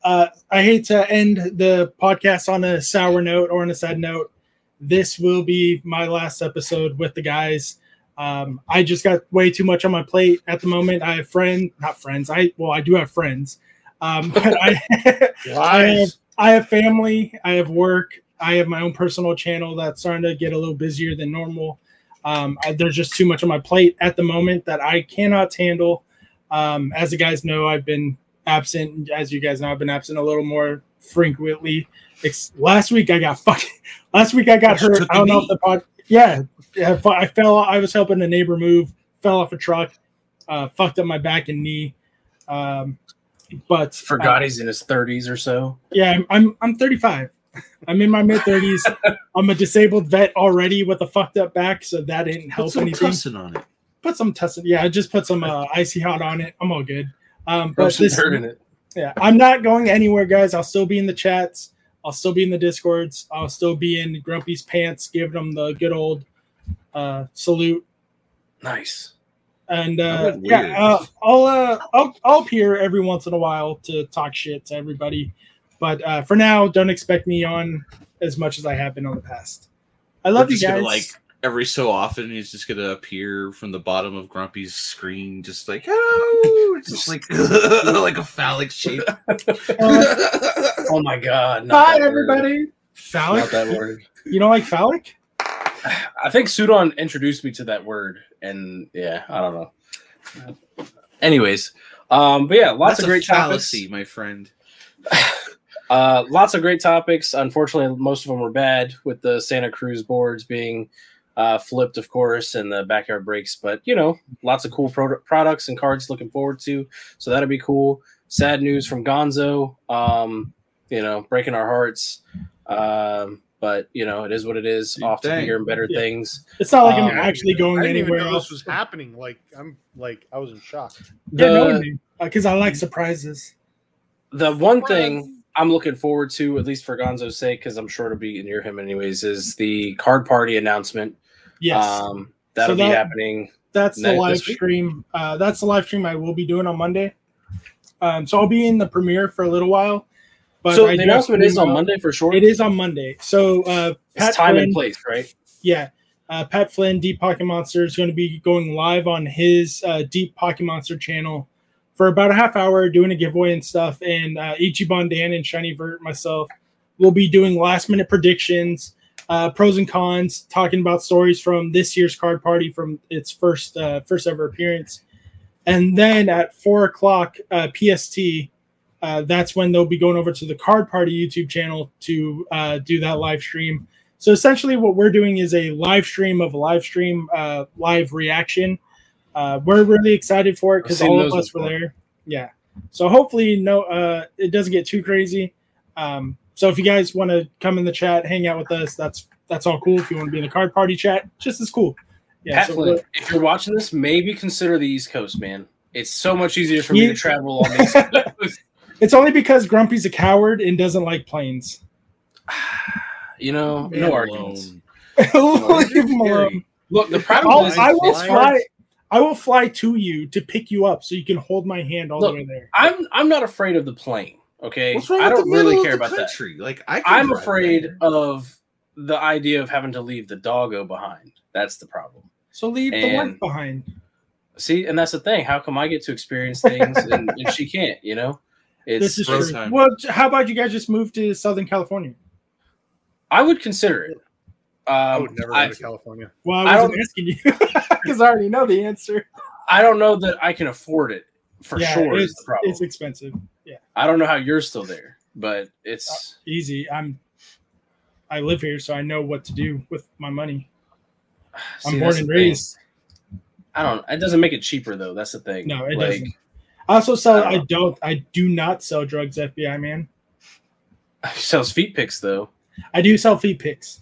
uh, I hate to end the podcast on a sour note or on a sad note. This will be my last episode with the guys. Um, I just got way too much on my plate at the moment. I have friends, not friends. I well, I do have friends, um, but I, I, have, I have family. I have work. I have my own personal channel that's starting to get a little busier than normal. Um, I, there's just too much on my plate at the moment that I cannot handle. Um, as the guys know, I've been absent. As you guys know, I've been absent a little more frequently. It's, last week I got fucking. Last week I got I hurt. I don't know if the pod. Yeah, I fell. I was helping a neighbor move. Fell off a truck. Uh, fucked up my back and knee. Um, but forgot uh, he's in his thirties or so. Yeah, I'm. I'm, I'm thirty-five. I'm in my mid thirties. I'm a disabled vet already with a fucked up back, so that didn't help anything. Put some tussin on it. Put some tussin. Yeah, I just put some uh, icy hot on it. I'm all good. Um, but this hurting it. Yeah, I'm not going anywhere, guys. I'll still be in the chats. I'll still be in the Discords. I'll still be in Grumpy's pants, giving them the good old uh, salute. Nice. And uh, yeah, uh, I'll, uh, I'll I'll appear every once in a while to talk shit to everybody. But uh, for now, don't expect me on as much as I have been on the past. I love We're you guys. Gonna, like every so often he's just gonna appear from the bottom of Grumpy's screen, just like, oh, just like like a phallic shape. Oh my god! Hi everybody. Word. Phallic. Not that word. You don't like phallic? I think Sudon introduced me to that word, and yeah, I don't know. Anyways, um, but yeah, lots That's of great a fallacy, topics, my friend. Uh, lots of great topics. Unfortunately, most of them were bad, with the Santa Cruz boards being uh, flipped, of course, and the backyard breaks. But, you know, lots of cool pro- products and cards looking forward to. So that'll be cool. Sad news from Gonzo, um, you know, breaking our hearts. Um, but, you know, it is what it is. Dude, off dang. to bigger and better yeah. things. It's not like um, I'm actually going I didn't anywhere even know else. This was happening. Like, I'm like, I was in shock. The, yeah, no, because I like surprises. The Surprise. one thing I'm looking forward to, at least for Gonzo's sake, because I'm sure it'll be near him anyways, is the card party announcement. Yes. Um, that'll so that, be happening. That's the live stream. Uh, that's the live stream I will be doing on Monday. Um, so I'll be in the premiere for a little while. But so I the announcement is on Monday for sure? It is on Monday. So uh, Pat it's time Flynn, and place, right? Yeah. Uh, Pat Flynn, Deep Pocket Monster, is going to be going live on his uh, Deep Pocket Monster channel for about a half hour, doing a giveaway and stuff, and uh, Ichiban Dan and Shiny Vert, myself, will be doing last-minute predictions, uh, pros and cons, talking about stories from this year's card party from its first uh, first ever appearance. And then at four o'clock uh, P S T, uh, that's when they'll be going over to the card party YouTube channel to uh, do that live stream. So essentially what we're doing is a live stream of a live stream, uh, live reaction. Uh, we're really excited for it because all of us before. were there. Yeah. So hopefully no, uh, it doesn't get too crazy. Um, so if you guys want to come in the chat, hang out with us, that's that's all cool. If you want to be in the card party chat, just as cool. Yeah, Pat so Flynn, if you're watching this, maybe consider the East Coast, man. It's so much easier for me to travel on the East Coast. It's only because Grumpy's a coward and doesn't like planes. You know, man, no arguments. Leave him alone. Look, the problem is I will fly. I will fly to you to pick you up so you can hold my hand all Look, the way there. I'm I'm not afraid of the plane, okay? What's wrong I don't with the really care about country? that. Like, I I'm afraid there. of the idea of having to leave the doggo behind. That's the problem. So leave and, the wife behind. See, and that's the thing. How come I get to experience things and, and she can't, you know? It's this is true. Well, how about you guys just move to Southern California? I would consider it. Um, I would never I, go to California. Well, I wasn't I asking you because I already know the answer. I don't know that I can afford it for yeah, sure. It is, is the problem. It's expensive. Yeah, I don't know how you're still there, but it's uh, easy. I'm. I live here, so I know what to do with my money. See, I'm born and raised. Thing. I don't. It doesn't make it cheaper though. That's the thing. No, it like, doesn't. I also sell. I don't. I don't. I do not sell drugs. F B I man. He sells feet pics though. I do sell feet pics.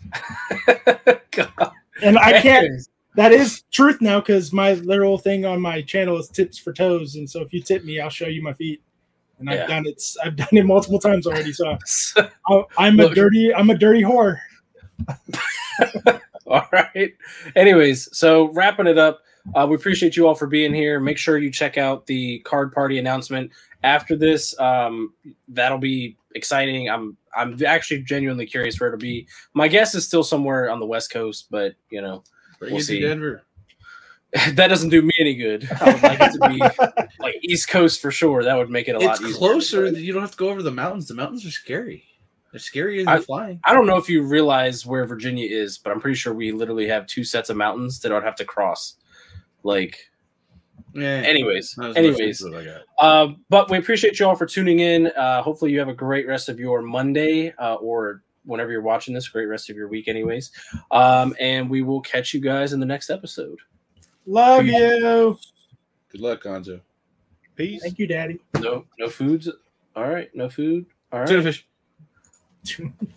And I can't. That is truth now because my literal thing on my channel is tips for toes. And so if you tip me, I'll show you my feet. And I've yeah. done it. I've done it multiple times already. So I, I'm Look. a dirty. I'm a dirty whore. All right. Anyways, so wrapping it up. Uh, we appreciate you all for being here. Make sure you check out the card party announcement after this. Um, that'll be exciting. I'm I'm actually genuinely curious where it'll be. My guess is still somewhere on the West Coast, but you know, Bring we'll see. Denver. That doesn't do me any good. I would like it to be like East Coast for sure. That would make it a it's lot easier. It's closer. You don't have to go over the mountains. The mountains are scary. They're scarier than I, flying. I don't know if you realize where Virginia is, but I'm pretty sure we literally have two sets of mountains that I'd have to cross. Like, yeah, anyways, anyways, uh, but we appreciate you all for tuning in. Uh, hopefully you have a great rest of your Monday uh, or whenever you're watching this, great rest of your week anyways. Um, and we will catch you guys in the next episode. Love Peace. you. Good luck, Gonzo. Peace. Thank you, Daddy. No, no foods. All right. No food. All right. Tuna fish.